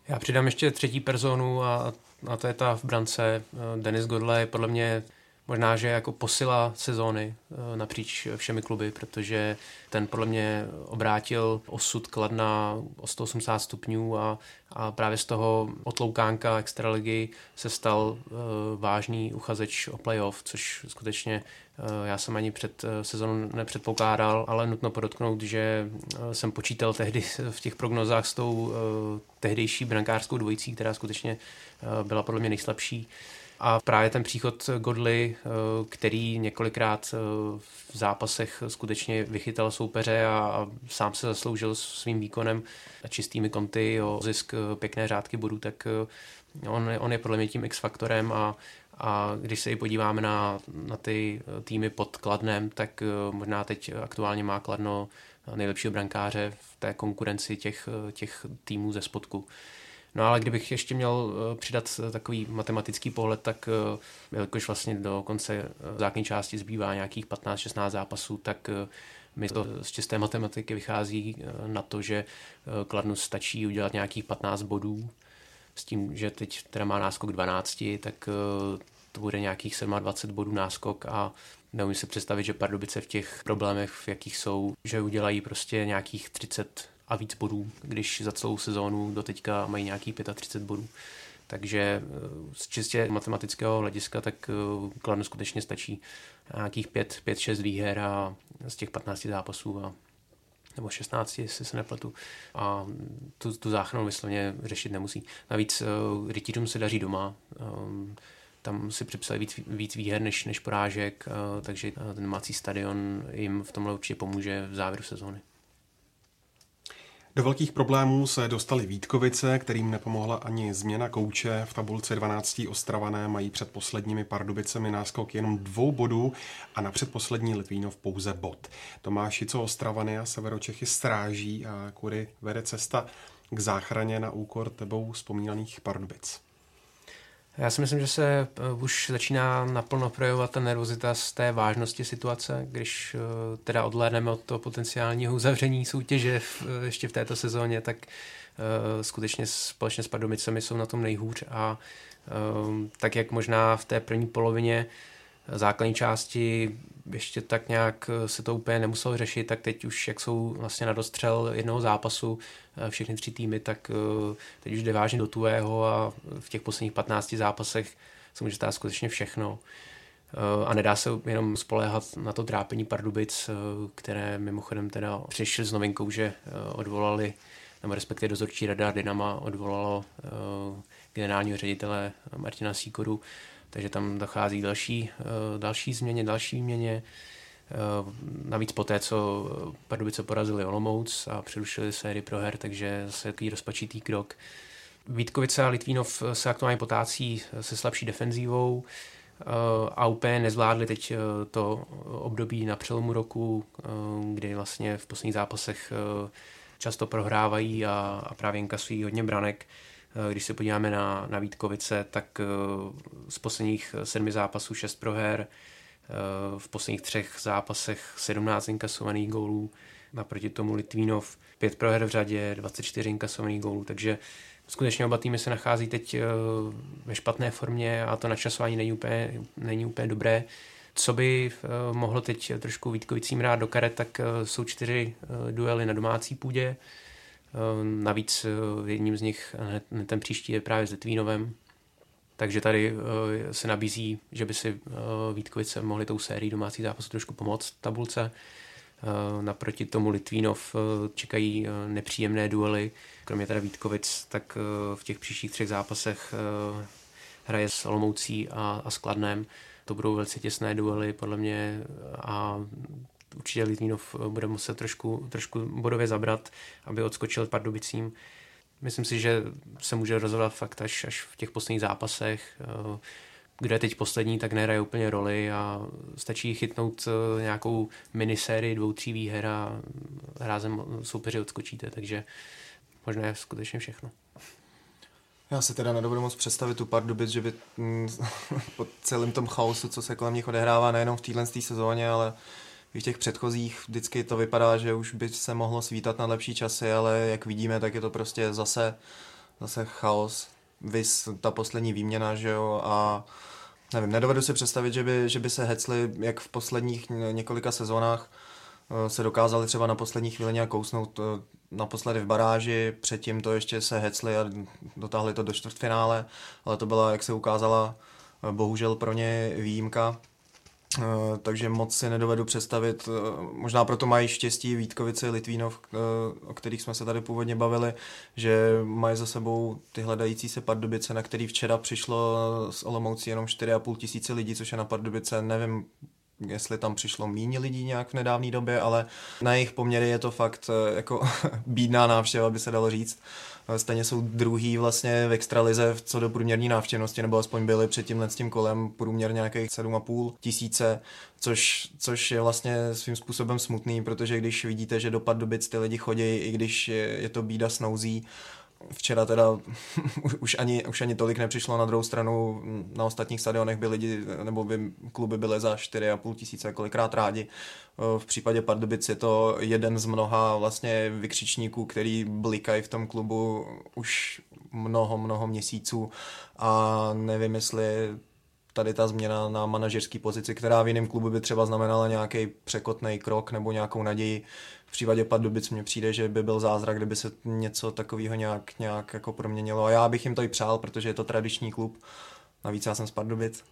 Já přidám ještě 3. personu a to je ta v brance. Denis Godley je podle mě možná, že jako posila sezóny napříč všemi kluby, protože ten podle mě obrátil osud Kladna o 180 stupňů a právě z toho otloukánka Extraligy se stal vážný uchazeč o playoff, což skutečně já jsem ani před sezónou nepředpokládal, ale nutno podotknout, že jsem počítal tehdy v těch prognozách s tou tehdejší brankářskou dvojicí, která skutečně byla podle mě nejslabší. A právě ten příchod Godley, který několikrát v zápasech skutečně vychytal soupeře a sám se zasloužil svým výkonem a čistými konty o zisk pěkné řádky bodů, tak on je podle mě tím X-faktorem a když se i podíváme na ty týmy pod Kladnem, tak možná teď aktuálně má Kladno nejlepšího brankáře v té konkurenci těch týmů ze spodku. No ale kdybych ještě měl přidat takový matematický pohled, tak jelikož vlastně do konce základní části zbývá nějakých 15-16 zápasů, tak mi to z čisté matematiky vychází na to, že Kladnu stačí udělat nějakých 15 bodů, s tím, že teď teda má náskok 12, tak to bude nějakých 27 bodů náskok a neumím si představit, že Pardubice v těch problémech, v jakých jsou, že udělají prostě nějakých 30 a víc bodů, když za celou sezónu doteďka mají nějakých 35 bodů. Takže z čistě matematického hlediska, tak Kladnu skutečně stačí nějakých 5-6 výher a z těch 15 zápasů, nebo 16, jestli se nepletu. A tu záchranu vyslovně řešit nemusí. Navíc Rytířům se daří doma. Tam si připsali víc výher než porážek, takže ten domácí stadion jim v tomhle určitě pomůže v závěru sezóny. Do velkých problémů se dostali Vítkovice, kterým nepomohla ani změna kouče. V tabulce 12. Ostravané mají před posledními Pardubicemi náskok jenom 2 bodů a na předposlední Litvínov pouze bod. Tomáši, co Ostravany a Severočechy stráží a kudy vede cesta k záchraně na úkor tebou vzpomínaných Pardubic? Já si myslím, že se už začíná naplno projevovat ta nervozita z té vážnosti situace, když teda odhlédneme od toho potenciálního uzavření soutěže ještě v této sezóně, tak skutečně společně s Pardubicemi jsou na tom nejhůř a tak jak možná v té první polovině základní části ještě tak nějak se to úplně nemuselo řešit, tak teď už, jak jsou vlastně na dostřel jednoho zápasu všechny 3 týmy, tak teď už jde vážně do tuhého a v těch posledních 15 zápasech se může stát skutečně všechno. A nedá se jenom spoléhat na to trápení Pardubic, které mimochodem teda přišli s novinkou, že odvolali, nebo respektive dozorčí rada Dynama odvolalo generálního ředitele Martina Sýkoru, takže tam dochází další změně, další výměně. Navíc poté, co Pardubice porazili Olomouc a přerušili sérii proher, takže zase takový rozpačitý krok. Vítkovice a Litvínov se aktuálně potácí se slabší defenzívou a úplně nezvládli teď to období na přelomu roku, kdy vlastně v posledních zápasech často prohrávají a právě inkasují hodně branek. Když se podíváme na Vítkovice, tak z posledních 7 zápasů 6 proher, v posledních 3 zápasech 17 inkasovaných gólů, naproti tomu Litvínov 5 proher v řadě, 24 inkasovaných gólů, takže skutečně oba týmy se nachází teď ve špatné formě a to načasování není úplně dobré. Co by mohlo teď trošku Vítkovicím rád do karet, tak jsou 4 duely na domácí půdě. Navíc jedním z nich ten příští je právě s Litvínovem, takže tady se nabízí, že by si Vítkovice mohli tou sérií domácí zápasů trošku pomoct tabulce. Naproti tomu Litvínov čekají nepříjemné duely. Kromě teda Vítkovic, tak v těch příštích 3 zápasech hraje s Olomoucí a s Kladnem. To budou velice těsné duely podle mě a určitě Litvínov bude muset trošku bodově zabrat, aby odskočil Pardubicím. Myslím si, že se může rozhodovat fakt až v těch posledních zápasech. Kdo je teď poslední, tak nehraje úplně roli a stačí chytnout nějakou minisérii 2-3 výher a rázem soupeři odskočíte, takže možná je skutečně všechno. Já si teda nedovedu moc představit tu Pardubic, že by po celém tom chaosu, co se kolem nich odehrává nejenom v téhle sezóně, ale i v těch předchozích vždycky to vypadá, že už by se mohlo svítat na lepší časy, ale jak vidíme, tak je to prostě zase chaos. Viz ta poslední výměna, že jo, a nevím, nedovedu si představit, že by se hecli, jak v posledních několika sezónách se dokázali třeba na poslední chvíli nějak kousnout, naposledy v baráži, předtím to ještě se hecli a dotáhli to do čtvrtfinále, ale to byla, jak se ukázala, bohužel pro ně výjimka, takže moc si nedovedu představit, možná proto mají štěstí Vítkovice, Litvínov, o kterých jsme se tady původně bavili, že mají za sebou ty hledající se Pardubice, na který včera přišlo z Olomoucí jenom 4,5 tisíce lidí, což je na Pardubice, nevím, jestli tam přišlo míň lidí nějak v nedávné době, ale na jejich poměry je to fakt jako bídná návštěva, by se dalo říct. Stejně jsou druhý vlastně v extralize co do průměrní návštěvnosti, nebo aspoň byli před tímhletím kolem průměr nějakých 7,5 tisíce, což je vlastně svým způsobem smutný, protože když vidíte, že do Pardubic ty lidi chodí, i když je to bída s nouzí. Včera teda už ani tolik nepřišlo, na druhou stranu na ostatních stadionech by lidi, nebo by kluby byly za 4,5 tisíce kolikrát rádi. V případě Pardubic je to jeden z mnoha vlastně vykřičníků, který blikají v tom klubu už mnoho měsíců a nevím, jestli tady ta změna na manažerské pozici, která v jiném klubu by třeba znamenala nějaký překotný krok nebo nějakou naději, v případě Pardubic mně přijde, že by byl zázrak, kdyby se něco takového nějak jako proměnilo. A já bych jim to i přál, protože je to tradiční klub. Navíc já jsem z Pardubic,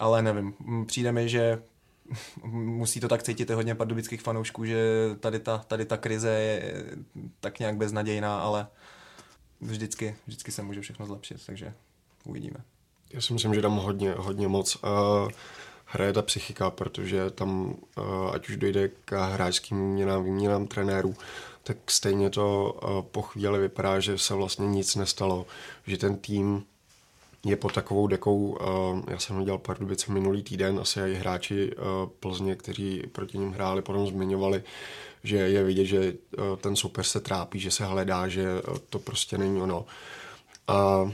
ale nevím. Přijde mi, že musí to tak cítit hodně pardubických fanoušků, že tady ta krize je tak nějak beznadějná, ale vždycky se může všechno zlepšit, takže uvidíme. Já si myslím, že tam hodně moc hraje ta psychika, protože tam, ať už dojde k hráčským měnám, výměnám trenérů, tak stejně to po chvíli vypadá, že se vlastně nic nestalo, že ten tým je pod takovou dekou. Já jsem viděl Pardubice minulý týden, asi i hráči Plzně, kteří proti ním hráli, potom zmiňovali, že je vidět, že ten soupeř se trápí, že se hledá, že to prostě není ono. A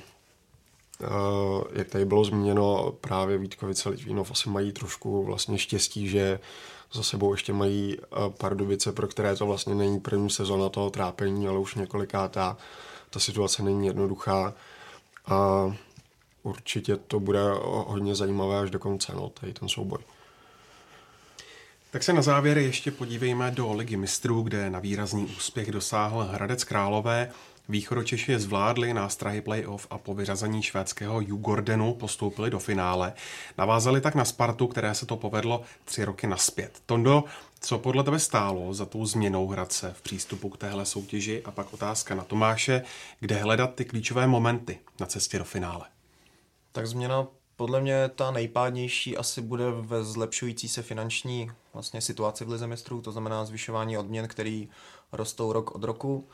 jak tady bylo zmíněno, právě Vítkovice, Litvínov asi mají trošku vlastně štěstí, že za sebou ještě mají Pardubice, pro které to vlastně není první sezona toho trápení, ale už několikátá. Ta situace není jednoduchá a určitě to bude hodně zajímavé až do konce, no, tady ten souboj. Tak se na závěr ještě podívejme do Ligy mistrů, kde na výrazný úspěch dosáhl Hradec Králové. Východočeši zvládli nástrahy playoff a po vyřazení švédského Djurgårdenu postoupili do finále. Navázali tak na Spartu, které se to povedlo 3 roky nazpět. Tondo, co podle tebe stálo za tou změnou Hradce v přístupu k téhle soutěži? A pak otázka na Tomáše, kde hledat ty klíčové momenty na cestě do finále? Tak změna podle mě ta nejpádnější asi bude ve zlepšující se finanční vlastně situaci v Lize mistrů, to znamená zvyšování odměn, který rostou rok od roku.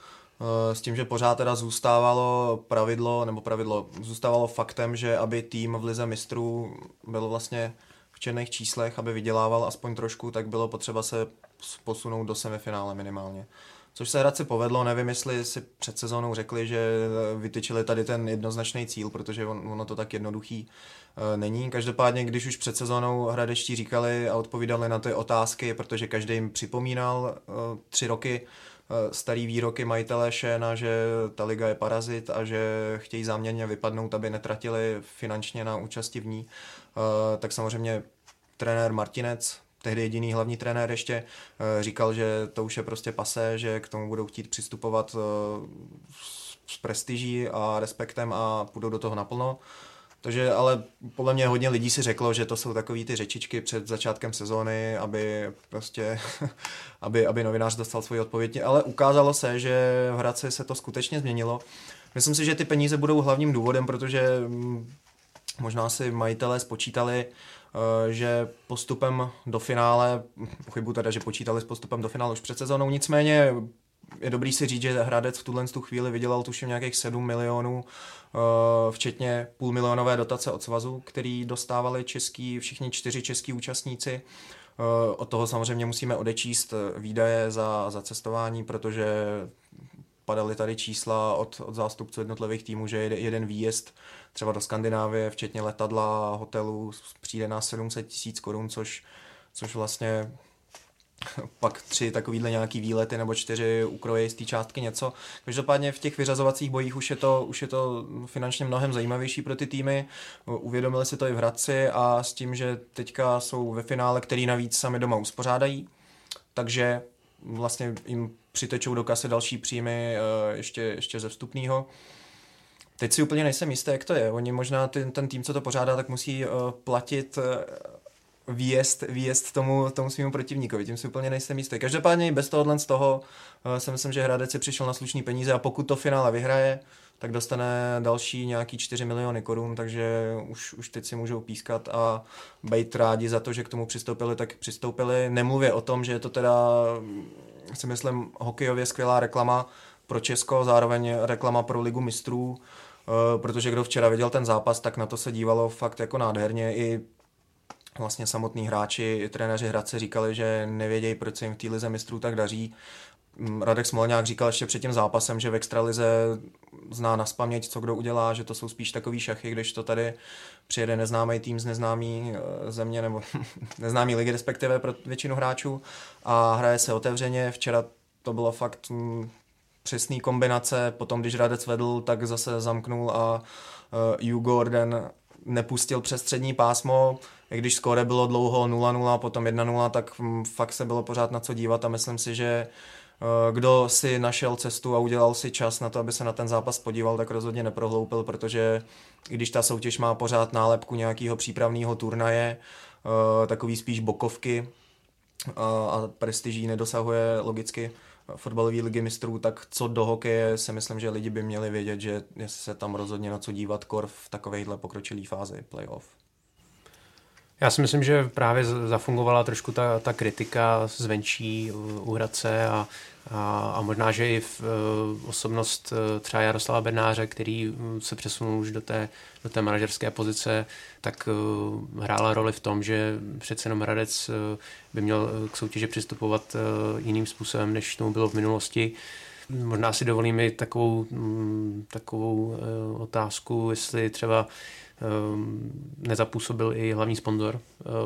S tím, že pořád teda zůstávalo faktem, že aby tým v Lize mistrů byl vlastně v černých číslech, aby vydělával aspoň trošku, tak bylo potřeba se posunout do semifinále minimálně. Což se Hradci povedlo, nevím, jestli si před sezónou řekli, že vytyčili tady ten jednoznačný cíl, protože ono to tak jednoduchý není. Každopádně, když už před sezónou hradečtí říkali a odpovídali na ty otázky, protože každý jim připomínal 3 roky, starý výroky majitele Šéna, že ta liga je parazit a že chtějí záměrně vypadnout, aby netratili finančně na účasti v ní, tak samozřejmě trenér Martinec, tehdy jediný hlavní trenér ještě, říkal, že to už je prostě pasé, že k tomu budou chtít přistupovat s prestiží a respektem a půjdou do toho naplno. Takže ale podle mě hodně lidí si řeklo, že to jsou takový ty řečičky před začátkem sezóny, aby prostě, aby novinář dostal svoji odpověď, ale ukázalo se, že v Hradci se to skutečně změnilo. Myslím si, že ty peníze budou hlavním důvodem, protože možná si majitelé spočítali, že postupem do finále, pochybuji teda, že počítali s postupem do finále už před sezónou, nicméně je dobrý si říct, že Hradec v tuto chvíli vydělal tuším nějakých 7 milionů, včetně půlmilionové dotace od svazu, který dostávali všichni 4 český účastníci. Od toho samozřejmě musíme odečíst výdaje za cestování, protože padaly tady čísla od zástupců jednotlivých týmů, že jeden výjezd třeba do Skandinávie, včetně letadla, hotelu, přijde na 700 000 korun, což vlastně pak 3 takovýhle nějaký výlety nebo 4 ukroje z té částky něco. Každopádně v těch vyřazovacích bojích už je to finančně mnohem zajímavější pro ty týmy. Uvědomili si to i v Hradci a s tím, že teďka jsou ve finále, který navíc sami doma uspořádají, takže vlastně jim přitečou do kasy další příjmy ještě ze vstupného. Teď si úplně nejsem jistý, jak to je. Oni možná ten tým, co to pořádá, tak musí platit výjezd tomu svýmu protivníkovi. Tím si úplně nejsem jistý. Každopádně i bez tohohle z toho si myslím, že Hradec si přišel na slušný peníze a pokud to finále vyhraje, tak dostane další nějaký 4 miliony korun, takže už teď si můžou pískat a být rádi za to, že k tomu přistoupili, tak přistoupili. Nemluvě o tom, že je to teda, si myslím, hokejově skvělá reklama pro Česko, zároveň reklama pro Ligu mistrů, protože kdo včera viděl ten zápas, tak na to se dívalo fakt jako nádherně. I vlastně samotní hráči, i trenéři Hradce říkali, že nevědějí, proč se jim v té Lize mistrů tak daří. Radek Smolňák říkal ještě před tím zápasem, že v Extralize zná naspaměť, co kdo udělá, že to jsou spíš takový šachy, když to tady přijede neznámý tým z neznámý země nebo neznámý ligy respektive pro většinu hráčů a hraje se otevřeně. Včera to bylo fakt přesný kombinace, potom když Hradec vedl, tak zase zamknul a Djurgården nepustil přes střední pásmo. I když skóre bylo dlouho 0-0, potom 1-0, tak fakt se bylo pořád na co dívat a myslím si, že kdo si našel cestu a udělal si čas na to, aby se na ten zápas podíval, tak rozhodně neprohloupil, protože i když ta soutěž má pořád nálepku nějakého přípravného turnaje, takový spíš bokovky a prestiží nedosahuje logicky fotbalové ligy mistrů, tak co do hokeje si myslím, že lidi by měli vědět, že se tam rozhodně na co dívat kor v takovejhle pokročilé fázi playoff. Já si myslím, že právě zafungovala trošku ta kritika zvenčí u Hradce a možná, že i osobnost třeba Jaroslava Bednáře, který se přesunul už do té manažerské pozice, tak hrála roli v tom, že přece jenom Hradec by měl k soutěži přistupovat jiným způsobem, než tomu bylo v minulosti. Možná si dovolím i takovou otázku, jestli třeba nezapůsobil i hlavní sponzor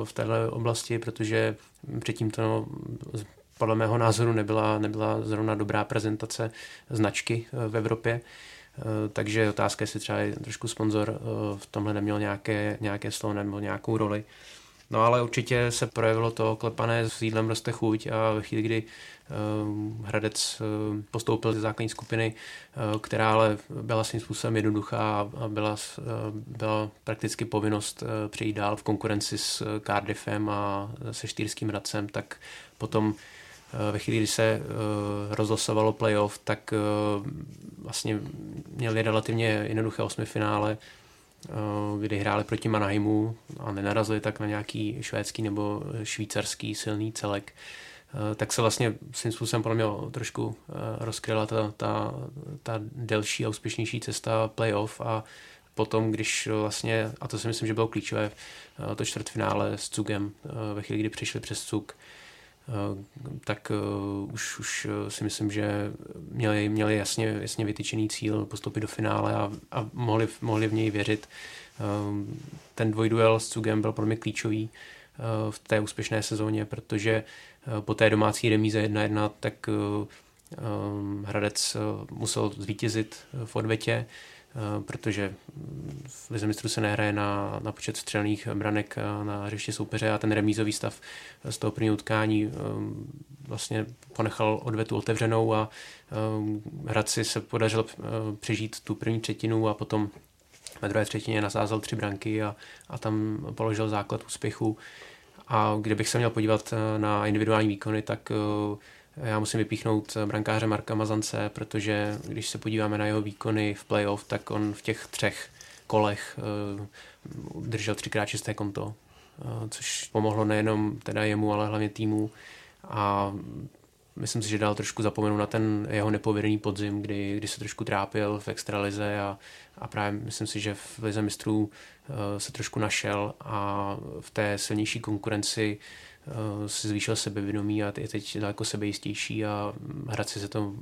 v téhle oblasti, protože předtím to podle mého názoru nebyla zrovna dobrá prezentace značky v Evropě, takže otázka, jestli třeba trošku sponzor v tomhle neměl nějaké slovo nebo nějakou roli. No ale určitě se projevilo to klepané s jídlem roste chuť a ve chvíli, kdy Hradec postoupil ze základní skupiny, která ale byla svým způsobem jednoduchá a byla prakticky povinnost přejít dál v konkurenci s Cardiffem a se Štýrským Hradcem, tak potom ve chvíli, kdy se rozlosovalo playoff, tak vlastně měli relativně jednoduché osmifinále, kdy hráli proti Manheimu a nenarazili tak na nějaký švédský nebo švýcarský silný celek, tak se vlastně svým způsobem podle mě trošku rozkryla ta delší a úspěšnější cesta playoff a potom, když vlastně, a to si myslím, že bylo klíčové, to čtvrtfinále s Cugem, ve chvíli, kdy přišli přes Cug, tak už si myslím, že měli jasně vytyčený cíl postoupit do finále a mohli v něj věřit. Ten dvojduel s Cugem byl pro mě klíčový v té úspěšné sezóně, protože po té domácí remíze 1-1, tak Hradec musel zvítězit v odvetě, protože v Lize mistrů se nehraje na počet střelných branek na hřišti soupeře a ten remízový stav z toho prvního utkání vlastně ponechal odvetu otevřenou a Hradci se podařilo přežít tu první třetinu a potom ve druhé třetině nasázal 3 branky a tam položil základ úspěchu. A kdybych se měl podívat na individuální výkony, tak já musím vypíchnout brankáře Marka Mazance, protože když se podíváme na jeho výkony v playoff, tak on v těch 3 kolech držel 3x čisté konto, což pomohlo nejenom teda jemu, ale hlavně týmu. A myslím si, že dál trošku zapomenu na ten jeho nepovedený podzim, kdy se trošku trápil v extralize a právě myslím si, že v lize mistrů se trošku našel a v té silnější konkurenci si zvýšil sebevědomí a je teď daleko sebejistější a Hradci se to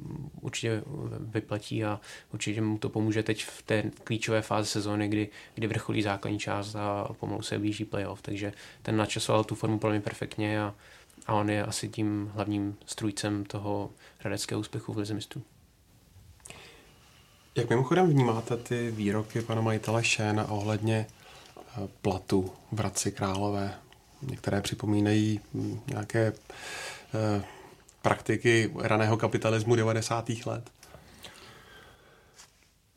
určitě vyplatí a určitě mu to pomůže teď v té klíčové fázi sezóny, kdy vrcholí základní část a pomalu se blíží playoff, takže ten načasoval tu formu pro mě perfektně a on je asi tím hlavním strůjcem toho hradeckého úspěchu v lize mistrů. Jak mimochodem vnímáte ty výroky pana majitele Šéna ohledně platu v Hradci Králové? Některé připomínají nějaké praktiky raného kapitalismu 90. let.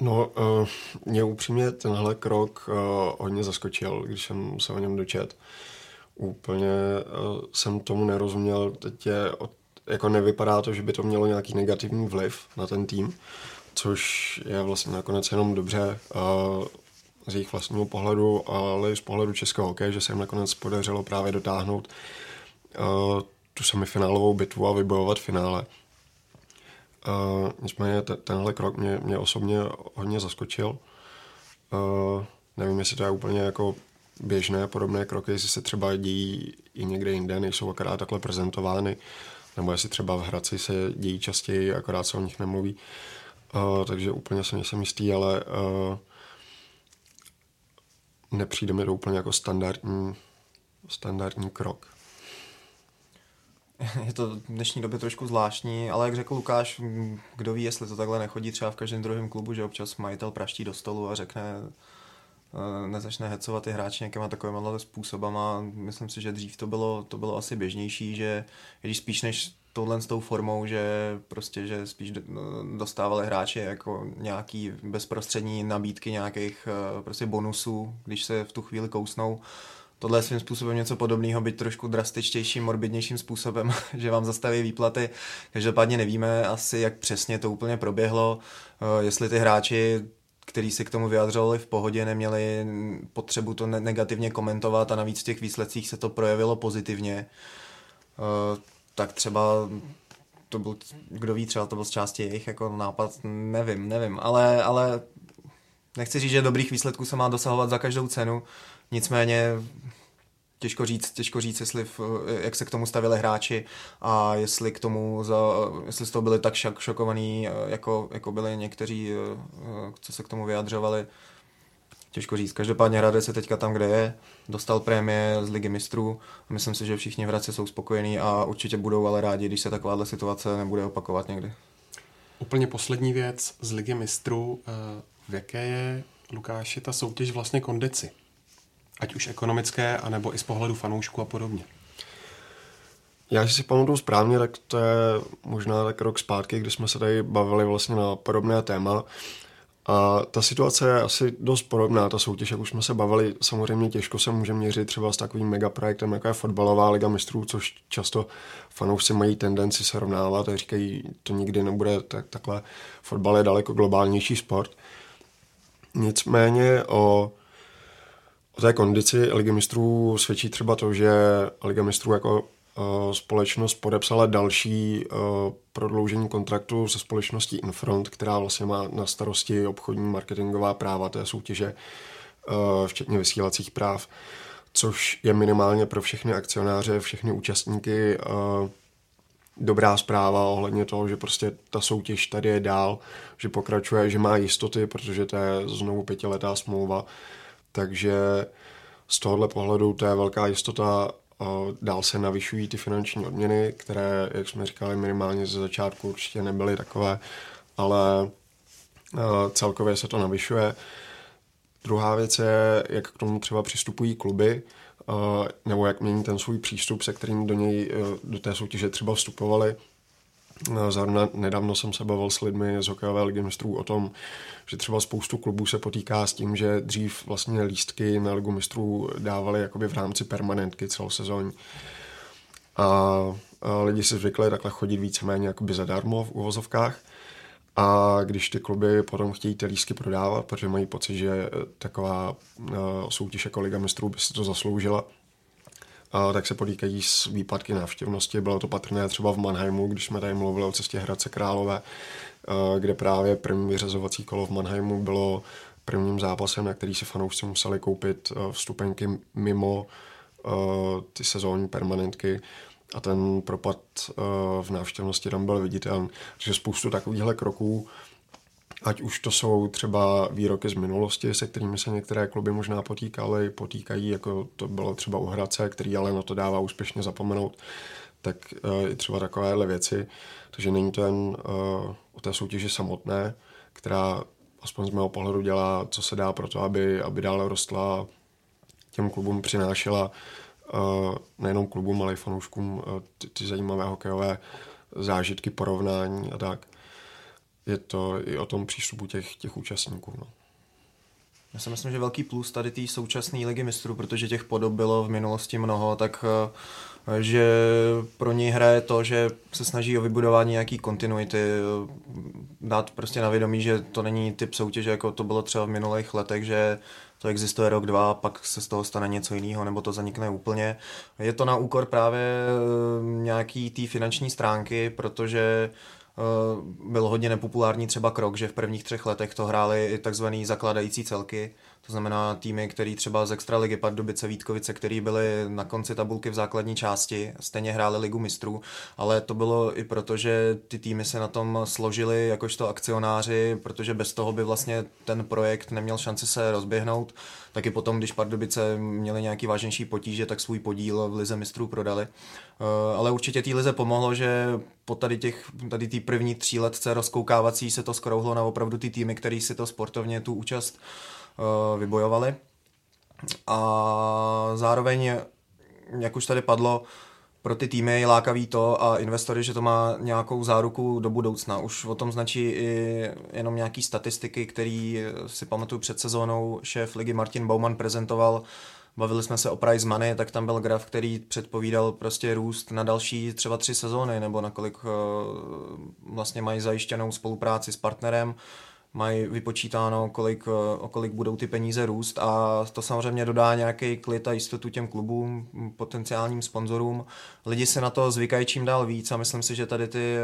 No, mě upřímně tenhle krok hodně zaskočil, když jsem se o něm dočet. Úplně jsem tomu nerozuměl. Teď jako nevypadá to, že by to mělo nějaký negativní vliv na ten tým, což je vlastně nakonec jenom dobře z jejich vlastního pohledu, ale i z pohledu českého hokeje, že se jim nakonec podařilo právě dotáhnout tu semifinálovou bitvu a vybojovat finále. Nicméně tenhle krok mě osobně hodně zaskočil. Nevím, jestli to je úplně jako běžné podobné kroky, jestli se třeba dějí i někde jinde, nejsou akorát takhle prezentovány, nebo jestli třeba v Hradci se dějí častěji, akorát se o nich nemluví. Takže úplně se nejsem jistý, ale nepřijde mi to úplně jako standardní krok. Je to v dnešní době trošku zvláštní, ale jak řekl Lukáš, kdo ví, jestli to takhle nechodí třeba v každém druhém klubu, že občas majitel praští do stolu a řekne, nezačne hecovat ty hráči nějakýma takovýma způsobama. Myslím si, že dřív to bylo asi běžnější, že když spíš než touhle s tou formou, že prostě, že spíš dostávali hráči jako nějaký bezprostřední nabídky nějakých prostě bonusů, když se v tu chvíli kousnou. Tohle je svým způsobem něco podobného, byť trošku drastičtějším, morbidnějším způsobem, že vám zastaví výplaty. Každopádně nevíme asi, jak přesně to úplně proběhlo, jestli ty hráči, který se k tomu vyjadřovali v pohodě, neměli potřebu to negativně komentovat a navíc v těch výsledcích se to projevilo pozitivně. Tak třeba to byl, kdo ví, třeba to byl z části jejich jako nápad, nevím, ale nechci říct, že dobrých výsledků se má dosahovat za každou cenu, nicméně těžko říct, jestli jak se k tomu stavili hráči a jestli k tomu, jestli z toho byli tak šokovaní, jako byli někteří, co se k tomu vyjadřovali. Těžko říct. Každopádně Hradec se teďka tam, kde je. Dostal prémie z Ligy mistrů. Myslím si, že všichni v Hradci jsou spokojení a určitě budou ale rádi, když se takováhle situace nebude opakovat někdy. Úplně poslední věc z Ligy mistrů. V jaké je, Lukáši, ta soutěž vlastně kondici? Ať už ekonomické, anebo i z pohledu fanoušků a podobně. Já si pamatuju správně, tak to je možná tak rok zpátky, kdy jsme se tady bavili vlastně na podobné téma. A ta situace je asi dost podobná, ta soutěž, jak už jsme se bavili, samozřejmě těžko se může měřit třeba s takovým megaprojektem, jako je fotbalová Liga mistrů, což často fanoušci mají tendenci se rovnávat a říkají, to nikdy nebude takhle, fotbal je daleko globálnější sport. Nicméně o té kondici Ligy mistrů svědčí třeba to, že Liga mistrů jako společnost podepsala další prodloužení kontraktu se společností Infront, která vlastně má na starosti obchodní marketingová práva té soutěže, včetně vysílacích práv, což je minimálně pro všechny akcionáře, všechny účastníky dobrá zpráva ohledně toho, že prostě ta soutěž tady je dál, že pokračuje, že má jistoty, protože to je znovu 5letá smlouva. Takže z tohohle pohledu to je velká jistota. Dál se navyšují ty finanční odměny, které, jak jsme říkali, minimálně ze začátku určitě nebyly takové, ale celkově se to navyšuje. Druhá věc je, jak k tomu třeba přistupují kluby, nebo jak mění ten svůj přístup, se kterým do té soutěže třeba vstupovali. Zrovna nedávno jsem se bavil s lidmi z hokejové Ligy mistrů o tom, že třeba spoustu klubů se potýká s tím, že dřív vlastně lístky na Ligu mistrů dávali jakoby v rámci permanentky celosezónní. A lidi si zvykli takhle chodit víceméně jakoby zadarmo v uvozovkách. A když ty kluby potom chtějí ty lístky prodávat, protože mají pocit, že taková soutěž jako Liga mistrů by si to zasloužila, tak se potýkají s výpadky návštěvnosti. Bylo to patrné třeba v Mannheimu, když jsme tady mluvili o cestě Hradce Králové, kde právě první vyřazovací kolo v Mannheimu bylo prvním zápasem, na který si fanoušci museli koupit vstupenky mimo ty sezónní permanentky. A ten propad v návštěvnosti tam byl viditelný. Takže spoustu takovýchhle kroků, ať už to jsou třeba výroky z minulosti, se kterými se některé kluby možná potýkají, jako to bylo třeba u Hradce, který ale na to dává úspěšně zapomenout, tak i třeba takovéhle věci. Takže není to jen o té soutěži samotné, která aspoň z mého pohledu dělá, co se dá pro to, aby dále rostla, těm klubům přinášela nejenom klubům, ale i fanouškům ty zajímavé hokejové zážitky, porovnání a tak. Je to i o tom přístupu těch účastníků. No. Já si myslím, že velký plus tady té současné Ligy mistrů, protože těch podob bylo v minulosti mnoho, tak že pro něj hraje to, že se snaží o vybudování nějaký kontinuity, dát prostě na vědomí, že to není typ soutěže, jako to bylo třeba v minulých letech, že to existuje rok, dva, pak se z toho stane něco jiného, nebo to zanikne úplně. Je to na úkor právě nějaký té finanční stránky, protože byl hodně nepopulární třeba krok, že v prvních 3 letech to hráli i takzvaný zakladající celky, to znamená týmy, který třeba z Extraligy, Pardubice, Vítkovice, který byly na konci tabulky v základní části, stejně hráli Ligu mistrů, ale to bylo i proto, že ty týmy se na tom složili jakožto akcionáři, protože bez toho by vlastně ten projekt neměl šanci se rozběhnout. Taky potom, když Pardubice měli nějaký vážnější potíže, tak svůj podíl v Lize mistrů prodali. Ale určitě té lize pomohlo, že po tady té první 3letce rozkoukávací se to skrouhlo na opravdu ty týmy, který si to sportovně tu účast vybojovali. A zároveň, jak už tady padlo, pro ty týmy je lákavý to a investory, že to má nějakou záruku do budoucna. Už o tom značí i jenom nějaký statistiky, který si pamatuju před sezónou šéf ligy Martin Baumann prezentoval. Bavili jsme se o prize money, tak tam byl graf, který předpovídal prostě růst na další třeba 3 sezóny, nebo nakolik vlastně mají zajištěnou spolupráci s partnerem, mají vypočítáno, o kolik budou ty peníze růst, a to samozřejmě dodá nějaký klid a jistotu těm klubům, potenciálním sponzorům. Lidi se na to zvykají čím dál víc a myslím si, že tady ty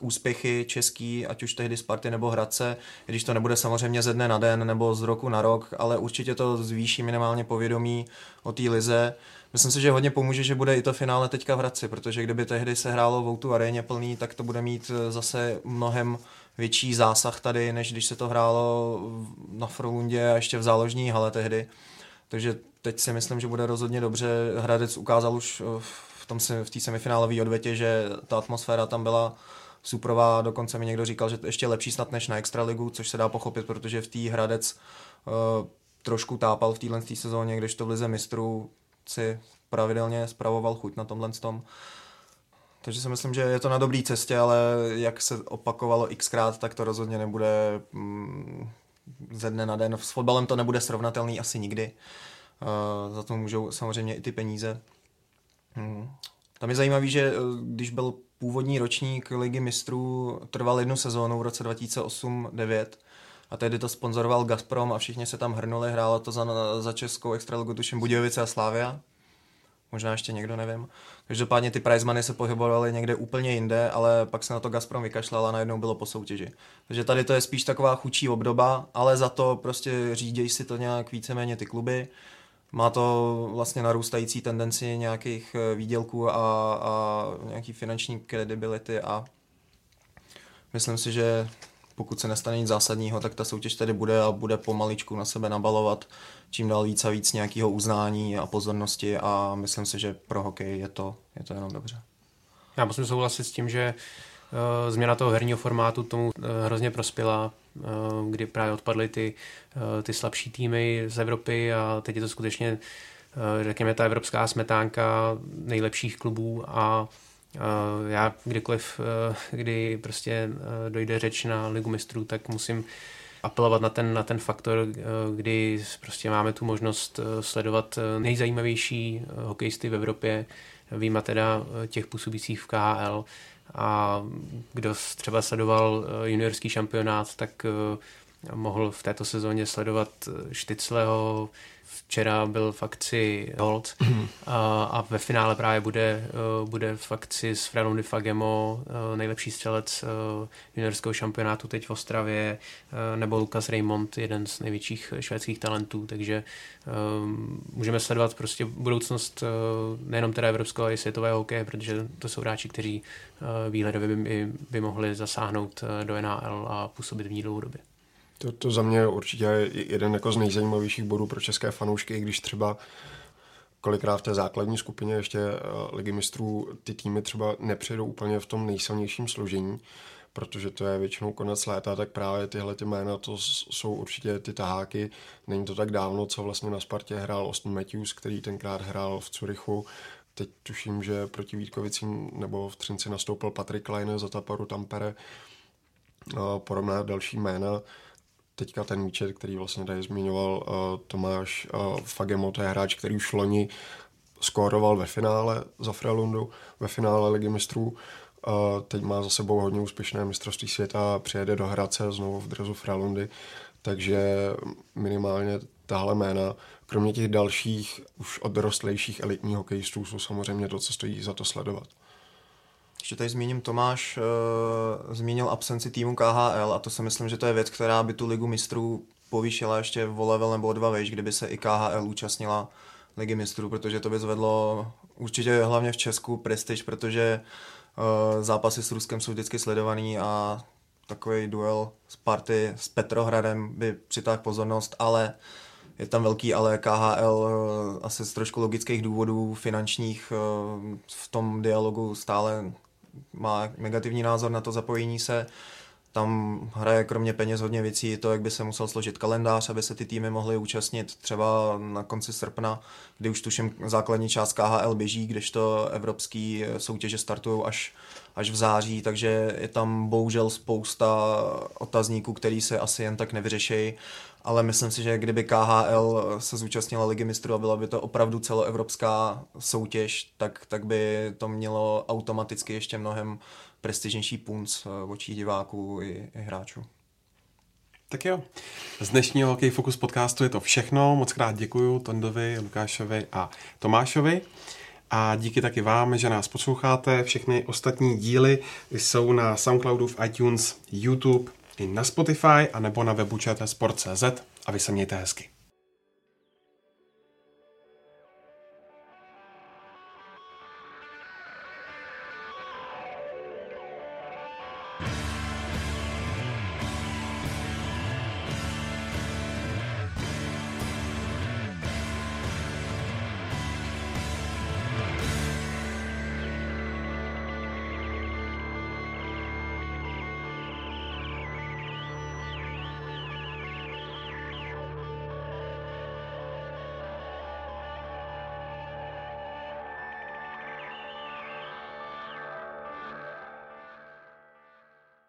úspěchy český, ať už tehdy Sparty nebo Hradce, když to nebude samozřejmě ze dne na den nebo z roku na rok, ale určitě to zvýší minimálně povědomí o té lize. Myslím si, že hodně pomůže, že bude i to finále teďka v Hradci, protože kdyby tehdy se hrálo v Outu aréně plný, tak to bude mít zase mnohem větší zásah tady, než když se to hrálo na Frolundě a ještě v záložní hale tehdy. Takže teď si myslím, že bude rozhodně dobře. Hradec ukázal už v té semifinálové odvetě, že ta atmosféra tam byla suprová, dokonce mi někdo říkal, že to ještě lepší snad než na Extraligu, což se dá pochopit, protože v té Hradec trošku tápal v této sezóně, když to v Lize mistrů si pravidelně spravoval chuť na tomhle tom. Takže si myslím, že je to na dobré cestě, ale jak se opakovalo xkrát, tak to rozhodně nebude ze dne na den. S fotbalem to nebude srovnatelný asi nikdy. Za to můžou samozřejmě i ty peníze. Tam je zajímavé, že když byl původní ročník Ligy mistrů, trval 1 sezónu v roce 2008-2009 a tehdy to sponzoroval Gazprom a všichni se tam hrnuli, hrálo to za českou extraligu, tuším Budějovice a Slavia. Možná ještě někdo, nevím. Každopádně ty prize money se pohybovaly někde úplně jinde, ale pak se na to Gazprom vykašlal a najednou bylo po soutěži. Takže tady to je spíš taková chudší obdoba, ale za to prostě říděj si to nějak víceméně ty kluby. Má to vlastně narůstající tendenci nějakých výdělků a nějaký finanční kredibility a myslím si, že pokud se nestane nic zásadního, tak ta soutěž tady bude a bude pomaličku na sebe nabalovat čím dál víc a víc nějakého uznání a pozornosti a myslím si, že pro hokej je to jenom dobře. Já musím souhlasit s tím, že změna toho herního formátu tomu hrozně prospěla, kdy právě odpadly ty slabší týmy z Evropy a teď je to skutečně, řekněme, ta evropská smetánka nejlepších klubů a Já kdykoliv, kdy prostě dojde řeč na Ligu mistrů, tak musím apelovat na ten faktor, kdy prostě máme tu možnost sledovat nejzajímavější hokejisty v Evropě, výjima teda těch působících v KHL. A kdo třeba sledoval juniorský šampionát, tak mohl v této sezóně sledovat Štycleho, včera byl v akci Holc a ve finále právě bude v akci s Franou Difagemo, nejlepší střelec juniorského šampionátu teď v Ostravě, nebo Lucas Raymond, jeden z největších švédských talentů, takže můžeme sledovat prostě budoucnost nejenom teda evropského, ale i světového hokeje, protože to jsou hráči, kteří výhledově by mohli zasáhnout do NHL a působit v ní dlouhodobě. To za mě určitě je jeden jako z nejzajímavějších bodů pro české fanoušky, i když třeba kolikrát v té základní skupině ještě Ligy mistrů ty týmy třeba nepřejdou úplně v tom nejsilnějším složení, protože to je většinou konec léta, tak právě tyhle ty jména to jsou určitě ty taháky. Není to tak dávno, co vlastně na Spartě hrál Osten Matius, který tenkrát hrál v Curychu. Teď tuším, že proti Vítkovicím nebo v Třinci nastoupil Patrik Kleine za Taparu Tampere. Podobná další jména. Teďka ten míčet, který vlastně tady zmiňoval Tomáš Fagemo, to je hráč, který už loni skóroval ve finále za Frölundu, ve finále Ligy mistrů. Teď má za sebou hodně úspěšné mistrovství světa, přijede do Hradce znovu v dresu Frölundy, takže minimálně tahle jména, kromě těch dalších už od dorostlejších elitních hokejistů, jsou samozřejmě to, co stojí za to sledovat. Ještě tady zmíním, Tomáš zmínil absenci týmu KHL a to si myslím, že to je věc, která by tu Ligu mistrů povýšila ještě o level nebo o dva vejš, kdyby se i KHL účastnila Ligy mistrů, protože to by zvedlo určitě hlavně v Česku prestiž, protože zápasy s Ruskem jsou vždycky sledovaný a takový duel Sparty s Petrohradem by přitáhl pozornost, ale je tam velký ale KHL asi z trošku logických důvodů finančních v tom dialogu stále má negativní názor na to zapojení se. Tam hraje kromě peněz hodně věcí, to, jak by se musel složit kalendář, aby se ty týmy mohly účastnit třeba na konci srpna, kdy už tuším základní část KHL běží, kdežto evropský soutěže startují až v září, takže je tam bohužel spousta otazníků, který se asi jen tak nevyřeší, ale myslím si, že kdyby KHL se zúčastnila Ligy mistrů a byla by to opravdu celoevropská soutěž, tak by to mělo automaticky ještě mnohem prestižnější punc v očích diváků i hráčů. Tak jo. Z dnešního Hokej Focus podcastu je to všechno. Moc krát děkuju Tondovi, Lukášovi a Tomášovi. A díky taky vám, že nás posloucháte. Všechny ostatní díly jsou na Soundcloudu, v iTunes, YouTube, i na Spotify, anebo na webu ctsport.cz a vy se mějte hezky.